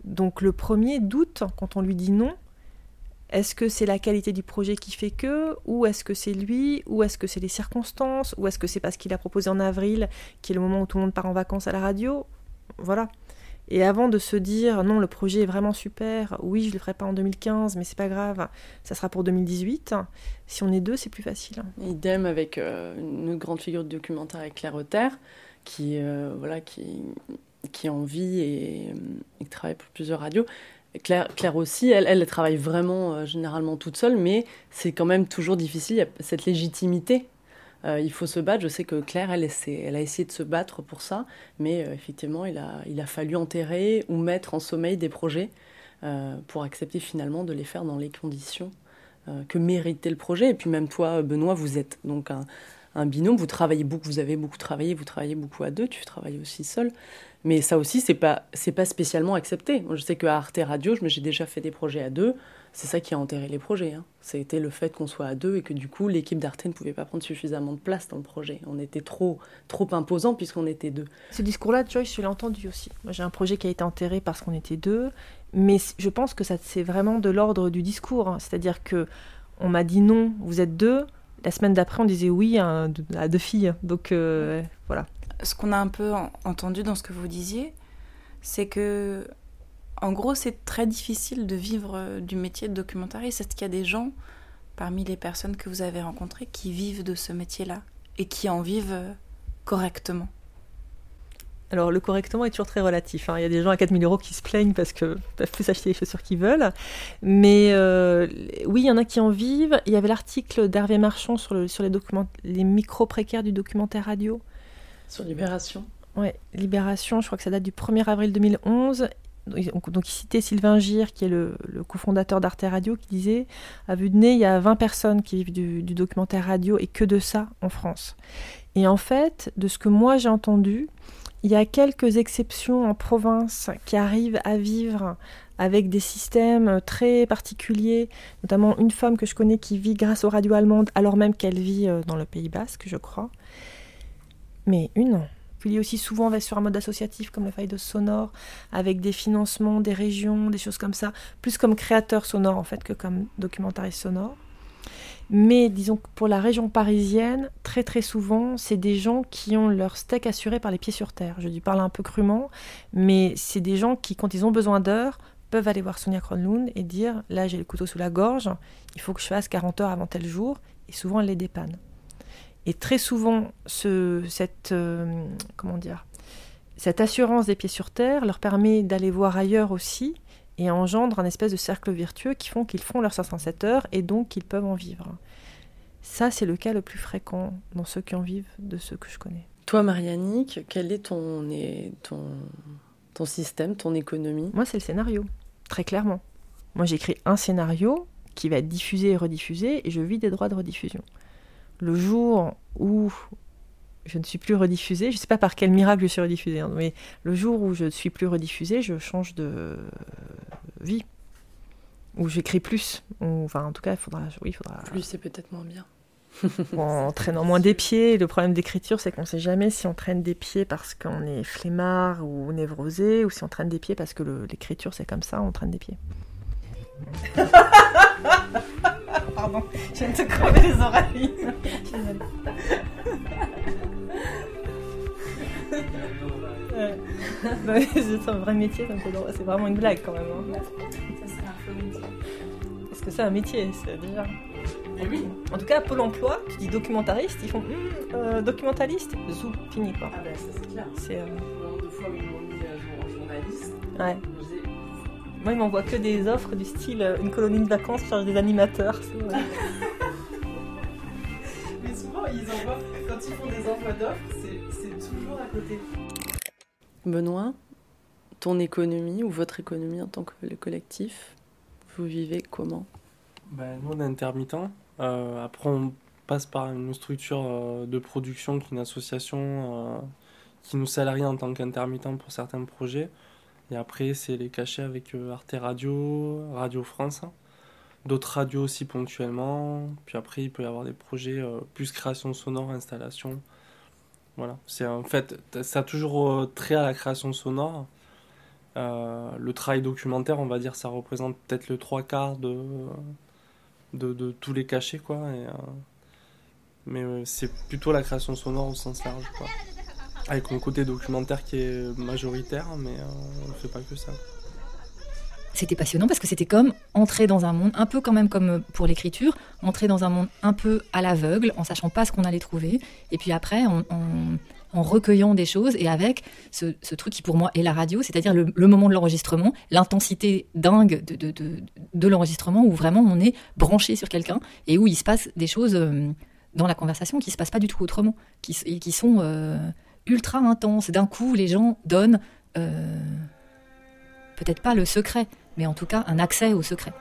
donc le premier doute quand on lui dit non. Est-ce que c'est la qualité du projet qui fait que, ou est-ce que c'est lui, ou est-ce que c'est les circonstances, ou est-ce que c'est parce qu'il a proposé en avril, qui est le moment où tout le monde part en vacances à la radio ? Voilà. Et avant de se dire, non, le projet est vraiment super, oui, je ne le ferai pas en deux mille quinze, mais c'est pas grave, ça sera pour deux mille dix-huit, si on est deux, c'est plus facile. Idem avec euh, une grande figure de documentaire avec Claire Euterre, qui, euh, voilà, qui, qui en vit et, et qui travaille pour plusieurs radios. Claire, Claire aussi, elle, elle travaille vraiment euh, généralement toute seule, mais c'est quand même toujours difficile, il y a cette légitimité. Euh, il faut se battre. Je sais que Claire, elle, essaie, elle a essayé de se battre pour ça, mais euh, effectivement, il a, il a fallu enterrer ou mettre en sommeil des projets euh, pour accepter finalement de les faire dans les conditions euh, que méritait le projet. Et puis même toi, Benoît, vous êtes donc un, un binôme, vous travaillez beaucoup, vous avez beaucoup travaillé, vous travaillez beaucoup à deux, tu travailles aussi seul. Mais ça aussi, c'est pas, c'est pas spécialement accepté. Je sais qu'à Arte Radio, je, j'ai déjà fait des projets à deux. C'est ça qui a enterré les projets. Hein. C'était le fait qu'on soit à deux et que du coup, l'équipe d'Arte ne pouvait pas prendre suffisamment de place dans le projet. On était trop, trop imposants puisqu'on était deux. Ce discours-là, Joyce, je l'ai entendu aussi. Moi, j'ai un projet qui a été enterré parce qu'on était deux. Mais je pense que ça, c'est vraiment de l'ordre du discours. Hein. C'est-à-dire qu'on m'a dit non, vous êtes deux. La semaine d'après, on disait oui à deux filles. Donc, euh, voilà. Ce qu'on a un peu entendu dans ce que vous disiez, c'est que, en gros, c'est très difficile de vivre du métier de documentariste. Est-ce qu'il y a des gens, parmi les personnes que vous avez rencontrées, qui vivent de ce métier-là et qui en vivent correctement ? Alors, le correctement est toujours très relatif. Hein. Il y a des gens à quatre mille euros qui se plaignent parce qu'ils ne peuvent plus acheter les chaussures qu'ils veulent. Mais euh, oui, il y en a qui en vivent. Il y avait l'article d'Hervé Marchand sur, le, sur les, document- les micro-précaires du documentaire radio. Sur Libération. Oui, Libération, je crois que ça date du premier avril deux mille onze. Donc, donc il citait Sylvain Gire, qui est le, le cofondateur d'Arte Radio, qui disait « À vue de nez, il y a vingt personnes qui vivent du, du documentaire radio et que de ça en France. » Et en fait, de ce que moi j'ai entendu, il y a quelques exceptions en province qui arrivent à vivre avec des systèmes très particuliers, notamment une femme que je connais qui vit grâce aux radios allemandes, alors même qu'elle vit dans le Pays Basque, je crois. Mais une. Puis il y a aussi souvent sur un mode associatif comme le Faïdos Sonore, avec des financements, des régions, des choses comme ça, plus comme créateur sonore en fait que comme documentariste sonore. Mais disons que pour la région parisienne, très très souvent, c'est des gens qui ont leur steak assuré par les pieds sur terre. Je dis parle un peu crûment, mais c'est des gens qui, quand ils ont besoin d'heures, peuvent aller voir Sonia Kronlund et dire « Là, j'ai le couteau sous la gorge, il faut que je fasse quarante heures avant tel jour », et souvent elle les dépanne. Et très souvent, ce, cette, euh, comment dire, cette assurance des pieds sur terre leur permet d'aller voir ailleurs aussi et engendre un espèce de cercle virtueux qui font qu'ils font leurs cinq cent sept heures et donc qu'ils peuvent en vivre. Ça, c'est le cas le plus fréquent dans ceux qui en vivent, de ceux que je connais. Toi, Mariannick, quel est ton, ton, ton système, ton économie ? Moi, c'est le scénario, très clairement. Moi, j'écris un scénario qui va être diffusé et rediffusé, et je vis des droits de rediffusion. Le jour où je ne suis plus rediffusée, je ne sais pas par quel miracle je suis rediffusée, hein, mais le jour où je ne suis plus rediffusée, je change de vie, ou j'écris plus. Ou, enfin, en tout cas, il faudra... Oui, il faudra... Plus, c'est peut-être moins bien. En traînant moins des pieds. Le problème d'écriture, c'est qu'on ne sait jamais si on traîne des pieds parce qu'on est flemmard ou névrosé, ou si on traîne des pieds parce que le, l'écriture, c'est comme ça, on traîne des pieds. Pardon, je viens de te crever les oreilles. C'est un vrai métier, c'est vraiment une blague quand même. Hein. Ça, c'est un faux métier. Est-ce que c'est un métier, c'est déjà... Et oui. En tout cas, Pôle emploi, tu dis documentariste, ils font mm, euh, documentaliste, zou, fini quoi. Ah bah ça c'est clair. C'est euh... le nombre de fois où ils m'ont mis euh, journaliste. Ouais. Moi, ils m'envoient que des offres du style euh, une colonie de vacances cherche des animateurs. C'est vrai. Mais souvent, ils envoient, quand ils font des envois d'offres, c'est, c'est toujours à côté. Benoît, ton économie ou votre économie en tant que le collectif, vous vivez comment ? Ben, nous, on est intermittents. Euh, après, on passe par une structure euh, de production qui est une association euh, qui nous salarie en tant qu'intermittents pour certains projets. Et après, c'est les cachets avec euh, Arte Radio, Radio France, d'autres radios aussi ponctuellement. Puis après, il peut y avoir des projets euh, plus création sonore, installation. Voilà. C'est, en fait, ça a toujours euh, trait à la création sonore. Euh, le travail documentaire, on va dire, ça représente peut-être le trois quarts de... Euh, De, de tous les cachets quoi et, euh, mais euh, c'est plutôt la création sonore au sens large quoi, avec mon côté documentaire qui est majoritaire, mais euh, on ne fait pas que ça. C'était passionnant parce que c'était comme entrer dans un monde un peu quand même comme pour l'écriture, entrer dans un monde un peu à l'aveugle en sachant pas ce qu'on allait trouver, et puis après on, on... en recueillant des choses et avec ce, ce truc qui pour moi est la radio, c'est-à-dire le, le moment de l'enregistrement, l'intensité dingue de, de, de, de l'enregistrement où vraiment on est branché sur quelqu'un et où il se passe des choses dans la conversation qui ne se passent pas du tout autrement, qui, et qui sont euh, ultra intenses. D'un coup, les gens donnent euh, peut-être pas le secret, mais en tout cas un accès au secret.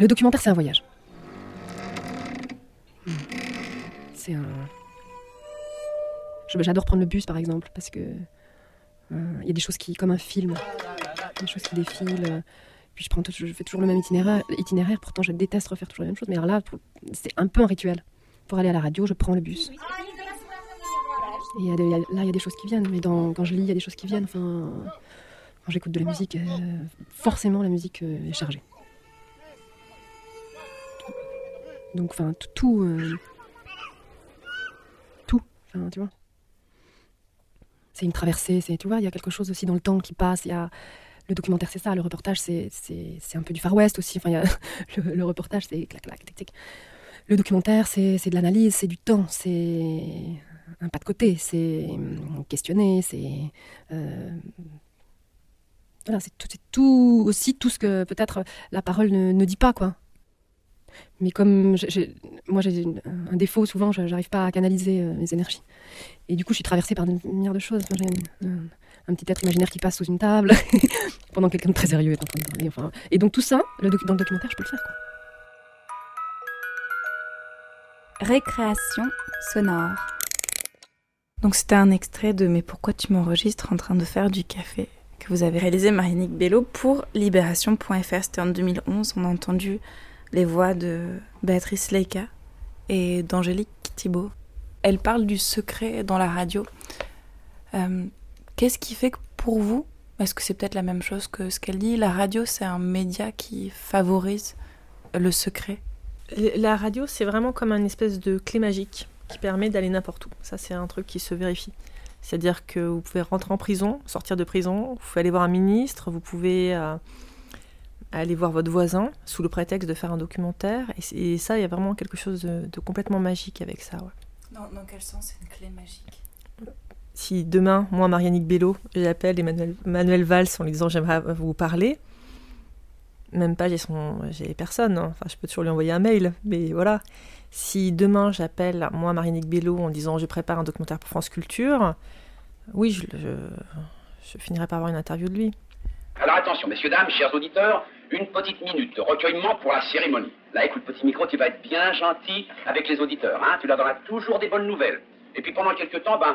Le documentaire, c'est un voyage. C'est un... J'adore prendre le bus, par exemple, parce que... Il euh, y a des choses qui... Comme un film. Des choses qui défilent. Puis je, prends tout, je fais toujours le même itinéraire, itinéraire. Pourtant, je déteste refaire toujours la même chose. Mais alors là, pour, c'est un peu un rituel. Pour aller à la radio, je prends le bus. Et y a des, y a, là, il y a des choses qui viennent. Mais dans, quand je lis, il y a des choses qui viennent. Enfin, quand j'écoute de la musique, euh, forcément, la musique euh, est chargée. Donc, enfin, tout, tout, euh, tout, enfin, tu vois. C'est une traversée, c'est, tu vois, il y a quelque chose aussi dans le temps qui passe. Il y a le documentaire, c'est ça, le reportage, c'est, c'est, c'est un peu du Far West aussi. Enfin, il y a le, le reportage, c'est clac, clac, tic, tic. Le documentaire, c'est, c'est de l'analyse, c'est du temps, c'est un pas de côté, c'est questionner, c'est euh, voilà, c'est tout, c'est tout aussi tout ce que peut-être la parole ne, ne dit pas, quoi. Mais comme j'ai, j'ai, moi j'ai un défaut, souvent j'arrive pas à canaliser euh, mes énergies. Et du coup je suis traversée par des milliards de choses. Enfin, j'ai un, un, un petit être imaginaire qui passe sous une table pendant que quelqu'un de très sérieux est en train de parler. Enfin, et donc tout ça, le docu- dans le documentaire, je peux le faire, quoi. Récréation sonore. Donc c'était un extrait de Mais pourquoi tu m'enregistres en train de faire du café que vous avez réalisé, Mariannick Bellot, pour Libération point F R. C'était en deux mille onze, on a entendu les voix de Béatrice Leica et d'Angélique Thibault. Elles parlent du secret dans la radio. Euh, qu'est-ce qui fait que pour vous, est-ce que c'est peut-être la même chose que ce qu'elle dit, la radio c'est un média qui favorise le secret ? La radio c'est vraiment comme une espèce de clé magique qui permet d'aller n'importe où. Ça c'est un truc qui se vérifie. C'est-à-dire que vous pouvez rentrer en prison, sortir de prison, vous pouvez aller voir un ministre, vous pouvez euh, aller voir votre voisin sous le prétexte de faire un documentaire. Et, et ça, il y a vraiment quelque chose de, de complètement magique avec ça. Ouais. Dans, dans quel sens c'est une clé magique ? Si demain, moi, Mariannick Bellot, j'appelle Emmanuel, Emmanuel Valls en lui disant « j'aimerais vous parler », même pas, j'ai, son, j'ai personne, hein. Enfin, je peux toujours lui envoyer un mail, mais voilà. Si demain, j'appelle moi, Mariannick Bellot, en disant « je prépare un documentaire pour France Culture », oui, je, je, je finirai par avoir une interview de lui. Alors attention, messieurs, dames, chers auditeurs, une petite minute de recueillement pour la cérémonie. Là, écoute, petit micro, tu vas être bien gentil avec les auditeurs, hein. Tu leur donneras toujours des bonnes nouvelles. Et puis pendant quelques temps, ben,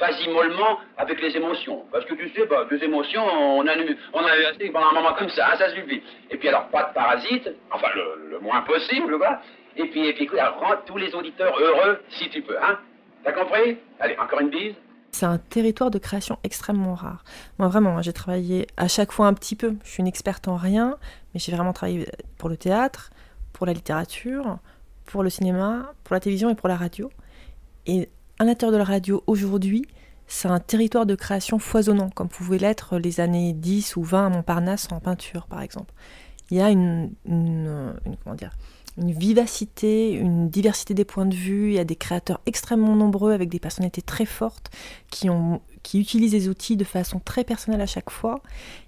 vas-y mollement avec les émotions. Parce que tu sais, ben, des émotions, on a, eu, on a eu assez pendant un moment comme ça, hein, ça suffit. Et puis alors, pas de parasites, enfin le, le moins possible, voilà. Et puis, et puis écoute, alors, rends tous les auditeurs heureux si tu peux, hein. T'as compris ? Allez, encore une bise. C'est un territoire de création extrêmement rare. Moi, vraiment, j'ai travaillé à chaque fois un petit peu. Je suis une experte en rien, mais j'ai vraiment travaillé pour le théâtre, pour la littérature, pour le cinéma, pour la télévision et pour la radio. Et à l'intérieur de la radio, aujourd'hui, c'est un territoire de création foisonnant, comme pouvaient l'être les années dix ou vingt à Montparnasse en peinture, par exemple. Il y a une, une, une, comment dire, une vivacité, une diversité des points de vue, il y a des créateurs extrêmement nombreux, avec des personnalités très fortes, qui, ont, qui utilisent les outils de façon très personnelle à chaque fois.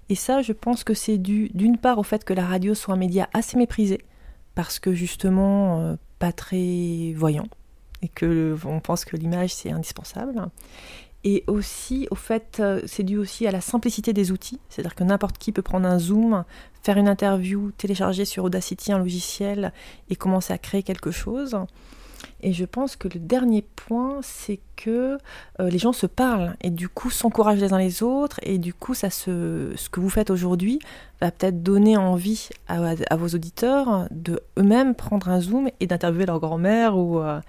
Et ça, je pense que c'est dû, d'une part, au fait que la radio soit un média assez méprisé, parce que justement, euh, pas très voyant. Et qu'on pense que l'image, c'est indispensable. Et aussi, au fait, c'est dû aussi à la simplicité des outils. C'est-à-dire que n'importe qui peut prendre un Zoom, faire une interview, télécharger sur Audacity un logiciel et commencer à créer quelque chose. Et je pense que le dernier point, c'est que euh, les gens se parlent et du coup s'encouragent les uns les autres. Et du coup, ça se, ce que vous faites aujourd'hui va peut-être donner envie à, à, à vos auditeurs de eux-mêmes prendre un Zoom et d'interviewer leur grand-mère ou... Euh,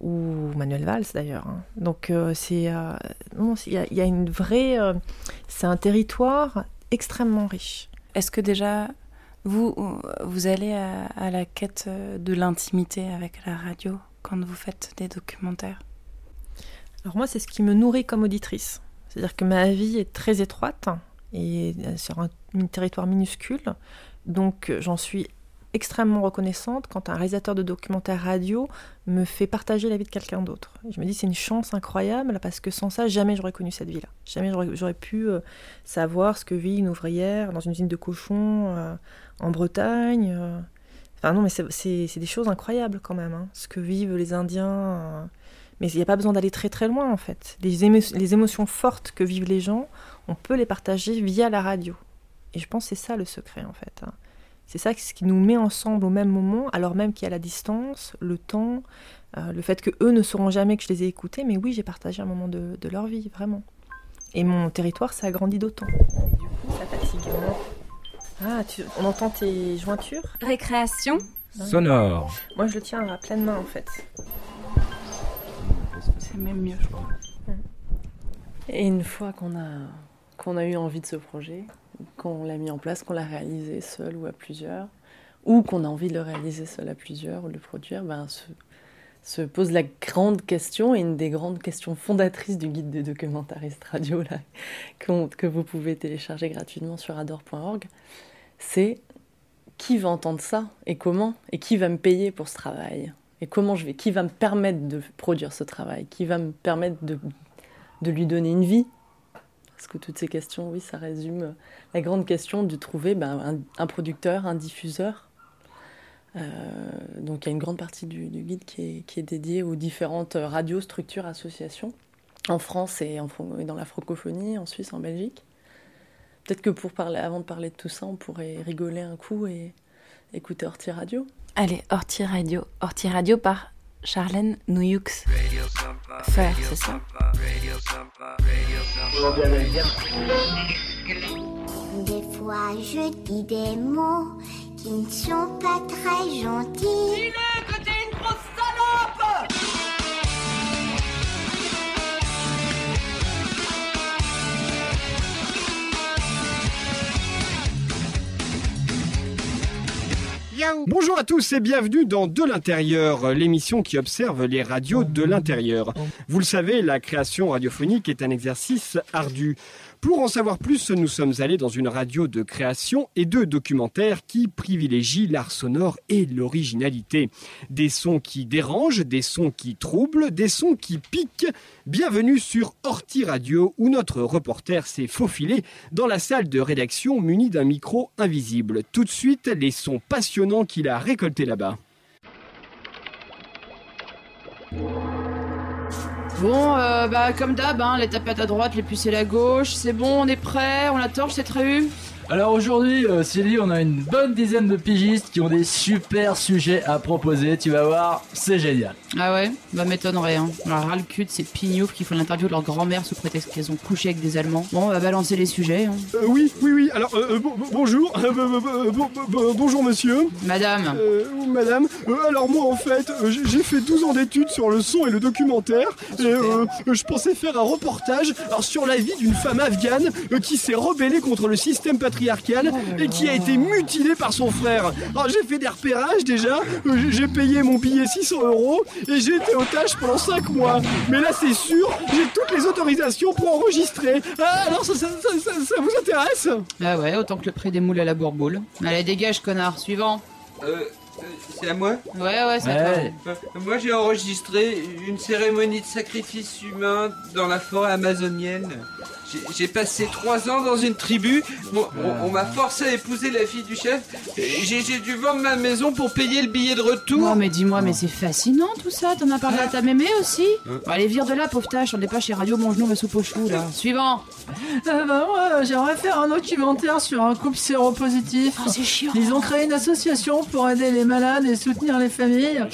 ou Manuel Valls d'ailleurs. Donc euh, c'est euh, non, il y, y a une vraie, euh, c'est un territoire extrêmement riche. Est-ce que déjà vous vous allez à, à la quête de l'intimité avec la radio quand vous faites des documentaires ? Alors moi, c'est ce qui me nourrit comme auditrice, c'est-à-dire que ma vie est très étroite et sur un, un territoire minuscule, donc j'en suis extrêmement reconnaissante quand un réalisateur de documentaire radio me fait partager la vie de quelqu'un d'autre. Je me dis c'est une chance incroyable parce que sans ça, jamais j'aurais connu cette vie-là. Jamais j'aurais, j'aurais pu euh, savoir ce que vit une ouvrière dans une usine de cochons euh, en Bretagne. Euh. Enfin non, mais c'est, c'est, c'est des choses incroyables quand même, hein, ce que vivent les Indiens. Euh. Mais il n'y a pas besoin d'aller très très loin en fait. Les, émo- les émotions fortes que vivent les gens, on peut les partager via la radio. Et je pense que c'est ça le secret en fait, hein. C'est ça ce qui nous met ensemble au même moment, alors même qu'il y a la distance, le temps, euh, le fait qu'eux ne sauront jamais que je les ai écoutés. Mais oui, j'ai partagé un moment de, de leur vie, vraiment. Et mon territoire, ça a grandi d'autant. Et du coup, ça fatigue. Ah, tu, on entend tes jointures ? Récréation hein. Sonore. Moi, je le tiens à pleine main, en fait. C'est même mieux, je crois. Et une fois qu'on a, qu'on a eu envie de ce projet... qu'on l'a mis en place, qu'on l'a réalisé seul ou à plusieurs, ou qu'on a envie de le réaliser seul à plusieurs, ou de le produire, ben, se, se pose la grande question, et une des grandes questions fondatrices du guide du documentariste radio, là, que, que vous pouvez télécharger gratuitement sur addor point org, c'est qui va entendre ça, et comment, et qui va me payer pour ce travail, et comment je vais, qui va me permettre de produire ce travail, qui va me permettre de, de lui donner une vie. Parce que toutes ces questions, oui, ça résume la grande question de trouver ben, un, un producteur, un diffuseur. Euh, donc il y a une grande partie du, du guide qui est, qui est dédiée aux différentes radios, structures, associations, en France et, en, et dans la francophonie, en Suisse, en Belgique. Peut-être que pour parler, avant de parler de tout ça, on pourrait rigoler un coup et écouter Ortie Radio. Allez, Ortie Radio. Ortie Radio par Charlène Nouyoux. F E U R, c'est ça. Des fois je dis des mots qui ne sont pas très gentils. Dis-le que t'es une grosse salope. Yo Bonjour à tous et bienvenue dans De l'Intérieur, l'émission qui observe les radios de l'intérieur. Vous le savez, la création radiophonique est un exercice ardu. Pour en savoir plus, nous sommes allés dans une radio de création et de documentaire qui privilégie l'art sonore et l'originalité. Des sons qui dérangent, des sons qui troublent, des sons qui piquent. Bienvenue sur Ortie Radio où notre reporter s'est faufilé dans la salle de rédaction munie d'un micro invisible. Tout de suite, les sons passionnants qu'il a récoltés là-bas. Bon, euh, bah comme d'hab, hein, les tapettes à droite, les pucelles à gauche, c'est bon, on est prêt, on la torche cette réu. Alors aujourd'hui, euh, Célie, on a une bonne dizaine de pigistes qui ont des super sujets à proposer, tu vas voir, c'est génial. Ah ouais, bah m'étonnerait, hein. On a ras le cul de ces pignoufs qui font l'interview de leur grand-mère sous prétexte qu'elles ont couché avec des Allemands. Bon, on va balancer les sujets, hein. Euh, oui, oui, oui, alors, euh, bon, bonjour, euh, euh, bon, bon, bonjour monsieur. Madame. Euh, madame, euh, alors moi en fait, euh, j'ai fait douze ans d'études sur le son et le documentaire, et euh, je pensais faire un reportage alors, sur la vie d'une femme afghane euh, qui s'est rebellée contre le système patriarcal. patriarcale et qui a été mutilé par son frère. Alors j'ai fait des repérages déjà, j'ai payé mon billet six cents euros et j'ai été otage pendant cinq mois. Mais là c'est sûr, j'ai toutes les autorisations pour enregistrer. Ah, alors ça, ça, ça, ça, ça vous intéresse? Ah ouais, autant que le prix des moules à la bourboule. Allez, dégage connard, suivant. Euh... C'est à moi? Ouais, ouais, c'est à ouais. toi. Moi, j'ai enregistré une cérémonie de sacrifice humain dans la forêt amazonienne. J'ai, j'ai passé trois ans dans une tribu. Bon, on, on m'a forcé à épouser la fille du chef. J'ai, j'ai dû vendre ma maison pour payer le billet de retour. Non, mais dis-moi, mais c'est fascinant tout ça. T'en as parlé ah. à ta mémé aussi ah. bon, allez, vire de là, pauvre tâche. On n'est pas chez Radio Mange-nous la soupe aux choux, là. Ah. Suivant. Euh, bah, moi, j'aimerais faire un documentaire sur un couple séropositif. Oh, c'est chiant. Ils ont créé une association pour aider les malades et soutenir les familles.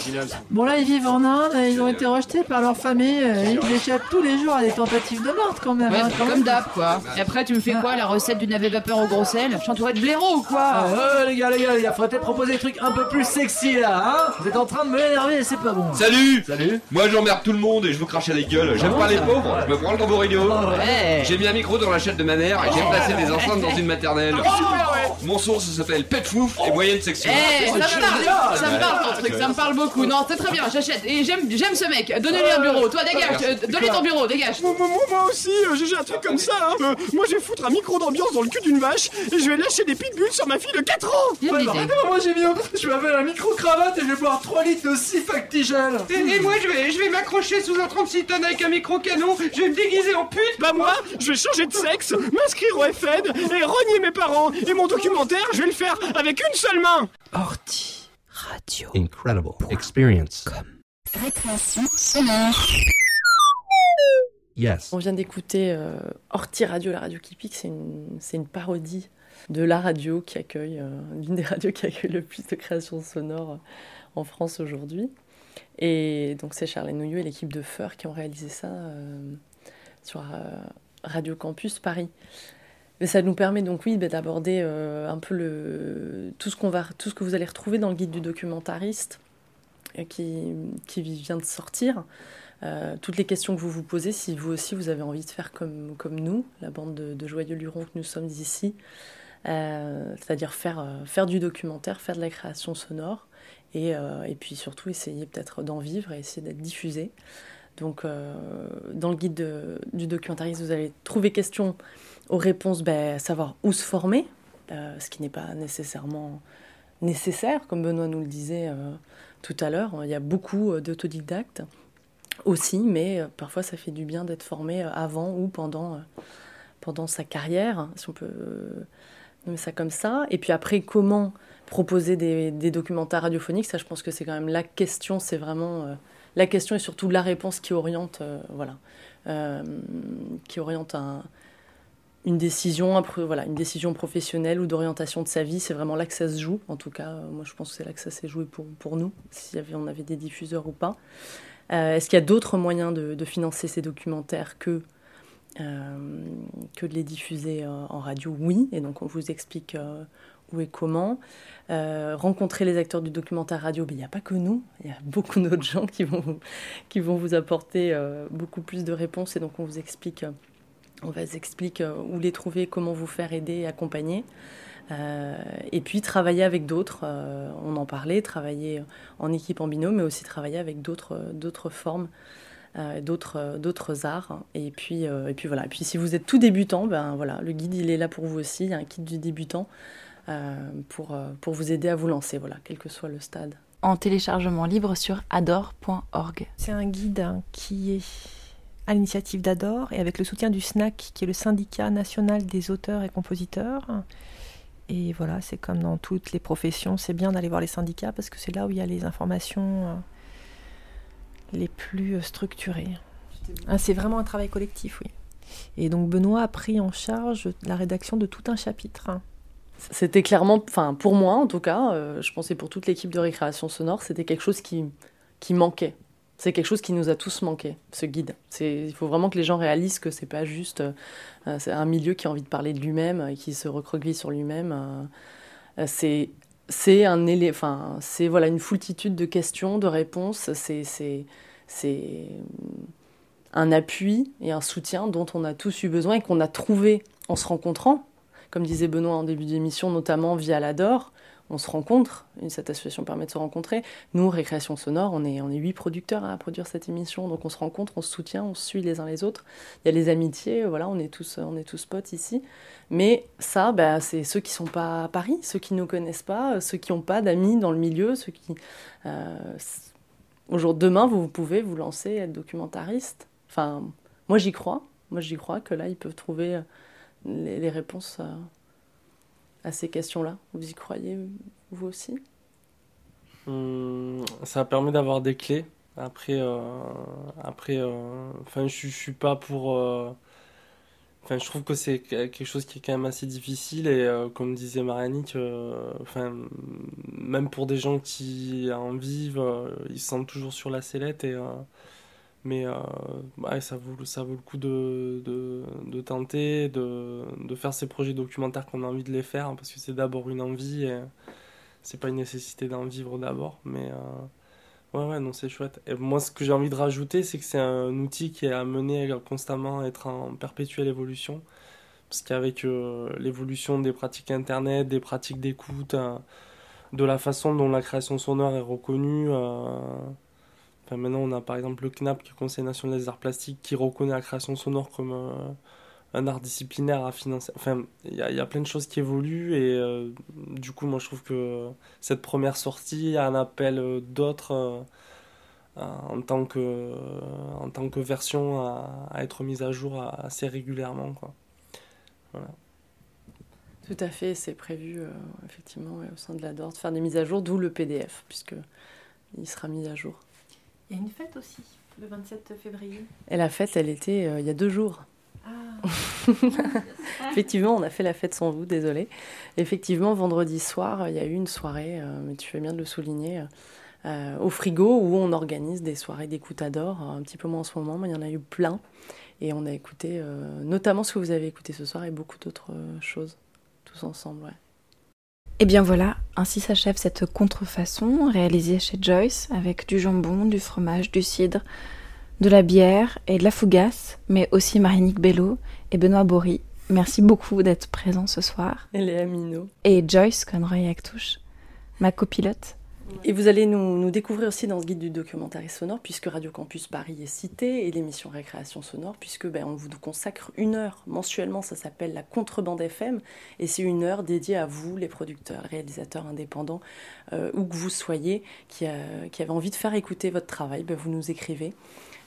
Bon là ils vivent en Inde et ils ont été rejetés par leur famille et ils échappent tous les jours à des tentatives de mort quand même. Ouais, quand comme d'hab quoi. Et après tu me fais quoi, la recette du navet vapeur au gros sel? Je suis entouré de blaireaux ou quoi? Ah, euh, les gars les gars les gars, faudrait peut-être proposer des trucs un peu plus sexy là, hein. Vous êtes en train de me l'énerver et c'est pas bon. Salut. Salut. Moi j'emmerde tout le monde et je vous crache à la gueule. J'aime ah, pas les pauvres, je me branle dans vos radios. Oh, ouais. J'ai mis un micro dans la chatte de ma mère et j'ai placé des enceintes dans une maternelle. Oh, super, ouais. Mon son ça s'appelle pet fouf et moyenne section. Hey, ça me parle ton truc, ça me parle beaucoup. Non, c'est très bien, j'achète. Et j'aime, j'aime ce mec. Donnez-lui un bureau. Toi, dégage. Euh, Donne-lui ton bureau, dégage. Moi, moi, moi aussi, euh, j'ai un truc comme ça. Hein. Euh, moi, je vais foutre un micro d'ambiance dans le cul d'une vache et je vais lâcher des pitbulls sur ma fille de quatre ans. Bien ouais, non, non, moi, j'ai mis un... Je vais mettre un micro-cravate et je vais boire trois litres de six factigel. Et, et moi, je vais, je vais m'accrocher sous un trente-six tonnes avec un micro-canon. Je vais me déguiser en pute. Bah, moi, je vais changer de sexe, m'inscrire au F N et renier mes parents. Et mon documentaire, je vais le faire avec une seule main. Ortie. Radio. Incredible experience. Récréation sonore. Yes. On vient d'écouter euh, Ortie Radio, la radio qui pique, c'est une, c'est une parodie de la radio qui accueille, euh, l'une des radios qui accueille le plus de créations sonores en France aujourd'hui. Et donc c'est Charlène Nouyoux et l'équipe de F E U R qui ont réalisé ça euh, sur euh, Radio Campus Paris. Mais ça nous permet donc oui d'aborder euh, un peu le tout ce qu'on va tout ce que vous allez retrouver dans le guide du documentariste euh, qui qui vient de sortir, euh, toutes les questions que vous vous posez si vous aussi vous avez envie de faire comme comme nous, la bande de, de joyeux lurons que nous sommes ici, euh, c'est-à-dire faire euh, faire du documentaire, faire de la création sonore et euh, et puis surtout essayer peut-être d'en vivre et essayer d'être diffusé. Donc euh, dans le guide de, du documentariste vous allez trouver questions aux réponses, ben, savoir où se former, euh, ce qui n'est pas nécessairement nécessaire, comme Benoît nous le disait euh, tout à l'heure. Il y a beaucoup euh, d'autodidactes aussi, mais euh, parfois ça fait du bien d'être formé euh, avant ou pendant, euh, pendant sa carrière, hein, si on peut euh, nommer ça comme ça. Et puis après, comment proposer des, des documentaires radiophoniques, ça je pense que c'est quand même la question, c'est vraiment euh, la question et surtout la réponse qui oriente, euh, voilà, euh, qui oriente un... Une décision, voilà, une décision professionnelle ou d'orientation de sa vie, c'est vraiment là que ça se joue. En tout cas, moi, je pense que c'est là que ça s'est joué pour, pour nous, si on avait des diffuseurs ou pas. Euh, est-ce qu'il y a d'autres moyens de, de financer ces documentaires que, euh, que de les diffuser euh, en radio? Oui, et donc on vous explique euh, où et comment. Euh, rencontrer les acteurs du documentaire radio, mais il n'y a pas que nous, il y a beaucoup d'autres gens qui vont, qui vont vous apporter euh, beaucoup plus de réponses, et donc on vous explique... Euh, On vous explique où les trouver, comment vous faire aider et accompagner. Euh, et puis travailler avec d'autres, euh, on en parlait, travailler en équipe en binôme, mais aussi travailler avec d'autres, d'autres formes, euh, d'autres, d'autres arts. Et puis, euh, et puis voilà. Et puis si vous êtes tout débutant, ben voilà, le guide il est là pour vous aussi, il y a un guide du débutant euh, pour, pour vous aider à vous lancer, voilà, quel que soit le stade. En téléchargement libre sur addor point org. C'est un guide hein, qui est à l'initiative d'Addor et avec le soutien du SNAC, qui est le syndicat national des auteurs et compositeurs. Et voilà, c'est comme dans toutes les professions, c'est bien d'aller voir les syndicats parce que c'est là où il y a les informations les plus structurées. C'est vraiment un travail collectif, oui. Et donc Benoît a pris en charge la rédaction de tout un chapitre. C'était clairement, enfin pour moi en tout cas, je pensais pour toute l'équipe de Récréation Sonore, c'était quelque chose qui, qui manquait. C'est quelque chose qui nous a tous manqué, ce guide. C'est, il faut vraiment que les gens réalisent que c'est pas juste euh, c'est un milieu qui a envie de parler de lui-même et qui se recroqueville sur lui-même. Euh, c'est, c'est, un élé- enfin, c'est voilà, une foultitude de questions, de réponses. C'est, c'est, c'est un appui et un soutien dont on a tous eu besoin et qu'on a trouvé en se rencontrant. Comme disait Benoît en début d'émission, notamment via l'Addor, on se rencontre, cette association permet de se rencontrer. Nous, Récréation Sonore, on est, on est huit producteurs à produire cette émission, donc on se rencontre, on se soutient, on se suit les uns les autres. Il y a les amitiés, voilà, on est tous, on est tous potes ici. Mais ça, bah, c'est ceux qui ne sont pas à Paris, ceux qui ne nous connaissent pas, ceux qui n'ont pas d'amis dans le milieu, ceux qui... Euh, aujourd'hui, demain, vous pouvez vous lancer, être documentariste. Enfin, moi, j'y crois. Moi, j'y crois que là, ils peuvent trouver les, les réponses... Euh, à ces questions-là. Vous y croyez, vous aussi ? Hum, ça permet d'avoir des clés. Après, euh, après euh, je ne suis pas pour... Enfin, euh, je trouve que c'est quelque chose qui est quand même assez difficile et euh, comme disait Mariannick, euh, même pour des gens qui en vivent, euh, ils se sentent toujours sur la sellette et... Euh, mais euh, ouais, ça, vaut, ça vaut le coup de, de, de tenter, de, de faire ces projets documentaires qu'on a envie de les faire, hein, parce que c'est d'abord une envie, et c'est pas une nécessité d'en vivre d'abord, mais euh, ouais, ouais, non, c'est chouette. Et moi, ce que j'ai envie de rajouter, c'est que c'est un outil qui est amené constamment à être en perpétuelle évolution, parce qu'avec euh, l'évolution des pratiques internet, des pratiques d'écoute, euh, de la façon dont la création sonore est reconnue... Euh, Maintenant, on a par exemple le C N A P, qui est le Conseil national des arts plastiques, qui reconnaît la création sonore comme euh, un art disciplinaire à financer. Enfin, il y, y a plein de choses qui évoluent et euh, du coup, moi, je trouve que cette première sortie en appelle d'autres euh, en, tant que, euh, en tant que version à, à être mise à jour assez régulièrement, quoi. Voilà. Tout à fait, c'est prévu, euh, effectivement, ouais, au sein de l'Addor, de faire des mises à jour, d'où le P D F, puisqu'il sera mis à jour. Il y a une fête aussi, le vingt-sept février. Et la fête, elle était euh, il y a deux jours. Ah. Effectivement, on a fait la fête sans vous, désolée. Effectivement, vendredi soir, il y a eu une soirée, euh, mais tu fais bien de le souligner, euh, au frigo, où on organise des soirées d'écoute Addor, un petit peu moins en ce moment, mais il y en a eu plein. Et on a écouté, euh, notamment ce que vous avez écouté ce soir, et beaucoup d'autres choses, tous ensemble, ouais. Et bien voilà, ainsi s'achève cette contrefaçon réalisée chez Joyce avec du jambon, du fromage, du cidre, de la bière et de la fougasse, mais aussi Mariannick Bellot et Benoît Bories. Merci beaucoup d'être présents ce soir. Et Léa Minod. Et Joyce Conroy-Aktouche, ma copilote. Et vous allez nous, nous découvrir aussi dans ce guide du documentariste sonore, puisque Radio Campus Paris est cité, et l'émission Récréation Sonore, puisque ben, on vous consacre une heure mensuellement, ça s'appelle la Contrebande F M, et c'est une heure dédiée à vous, les producteurs, réalisateurs indépendants, euh, où que vous soyez, qui, euh, qui avez envie de faire écouter votre travail, ben, vous nous écrivez.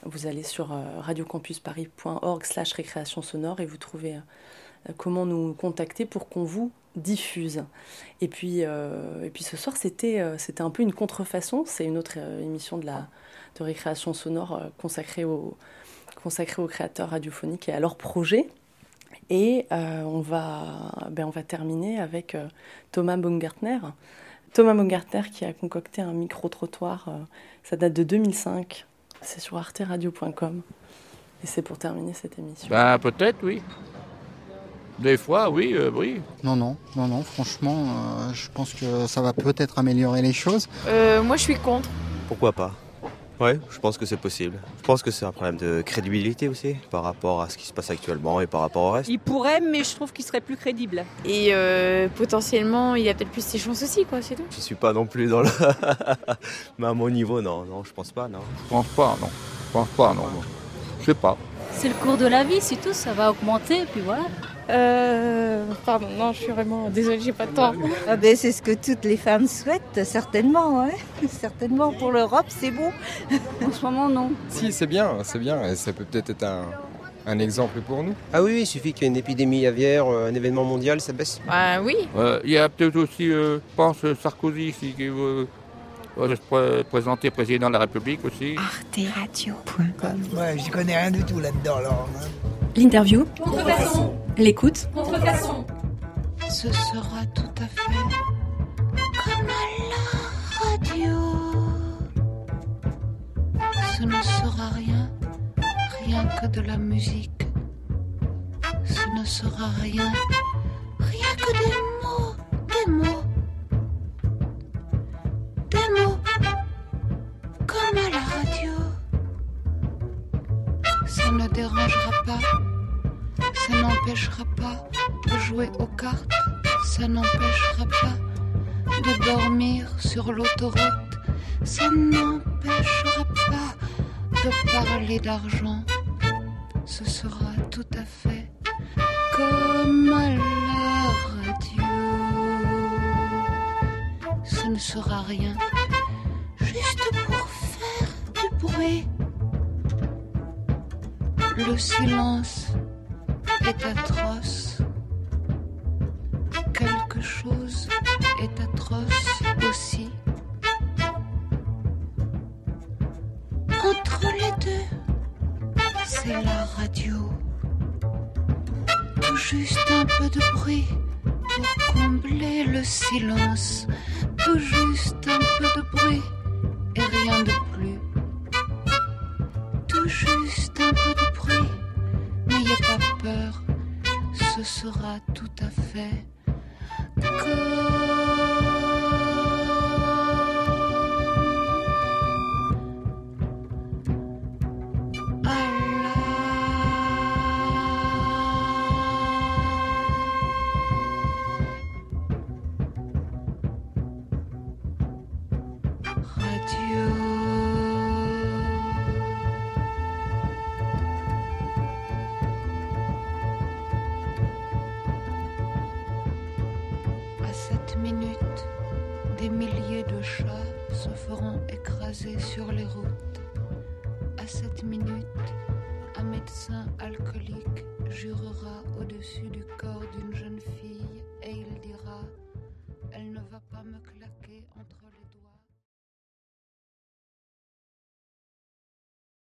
Vous allez sur euh, radiocampusparis.org slash récréation sonore, et vous trouvez euh, comment nous contacter pour qu'on vous... diffuse. Et puis, euh, et puis ce soir, c'était, euh, c'était un peu une contrefaçon. C'est une autre euh, émission de, la, de Récréation Sonore euh, consacrée, au, consacrée aux créateurs radiophoniques et à leurs projets. Et euh, on, va, ben, on va terminer avec euh, Thomas Baumgartner. Thomas Baumgartner qui a concocté un micro-trottoir. Euh, ça date de deux mille cinq. C'est sur arte radio point com. Et c'est pour terminer cette émission. Bah, peut-être, oui. Des fois, oui, euh, oui. Non, non, non, non. Franchement, euh, je pense que ça va peut-être améliorer les choses. Euh, moi, je suis contre. Pourquoi pas ? Oui, je pense que c'est possible. Je pense que c'est un problème de crédibilité aussi, par rapport à ce qui se passe actuellement et par rapport au reste. Il pourrait, mais je trouve qu'il serait plus crédible. Et euh, potentiellement, il a peut-être plus ses chances aussi, quoi, c'est tout. Je suis pas non plus dans le... mais à mon niveau, non, non, je pense pas, non. Je pense pas, non. Je pense pas, non. Je sais pas. C'est le cours de la vie, c'est tout, ça va augmenter, puis voilà. Euh, pardon, non, je suis vraiment désolée, j'ai pas de temps. Ah ben, c'est ce que toutes les femmes souhaitent, certainement, hein. Certainement, pour l'Europe, c'est bon. En ce moment, non. Si, c'est bien, c'est bien, et ça peut peut-être être un, un exemple pour nous. Ah oui, il suffit qu'il y ait une épidémie aviaire, un événement mondial, ça baisse. Ah oui. Il euh, y a peut-être aussi, euh, je pense, Sarkozy, qui veut euh, se présenter président de la République aussi. Arte Radio point com. Ouais, je connais rien du tout là-dedans, alors. Hein. L'interview, contrefaçon. L'écoute, contrefaçon. Ce sera tout à fait comme à la radio. Ce ne sera rien, rien que de la musique. Ce ne sera rien, rien que des mots, des mots. Des mots, comme à la radio. Ça ne dérangera pas, ça n'empêchera pas de jouer aux cartes, ça n'empêchera pas de dormir sur l'autoroute, ça n'empêchera pas de parler d'argent. Ce sera tout à fait comme à la radio. Ce ne sera rien, juste pour faire du bruit. Le silence est atroce. Quelque chose est atroce aussi. Entre les deux, c'est la radio. Tout juste un peu de bruit pour combler le silence. Tout juste un peu de bruit et rien de plus. Tout juste un peu de bruit, n'ayez pas peur, ce sera tout à fait comme à la radio. Sur les routes, à cette minute, un médecin alcoolique jurera au-dessus du corps d'une jeune fille et il dira : « Elle ne va pas me claquer entre les doigts. »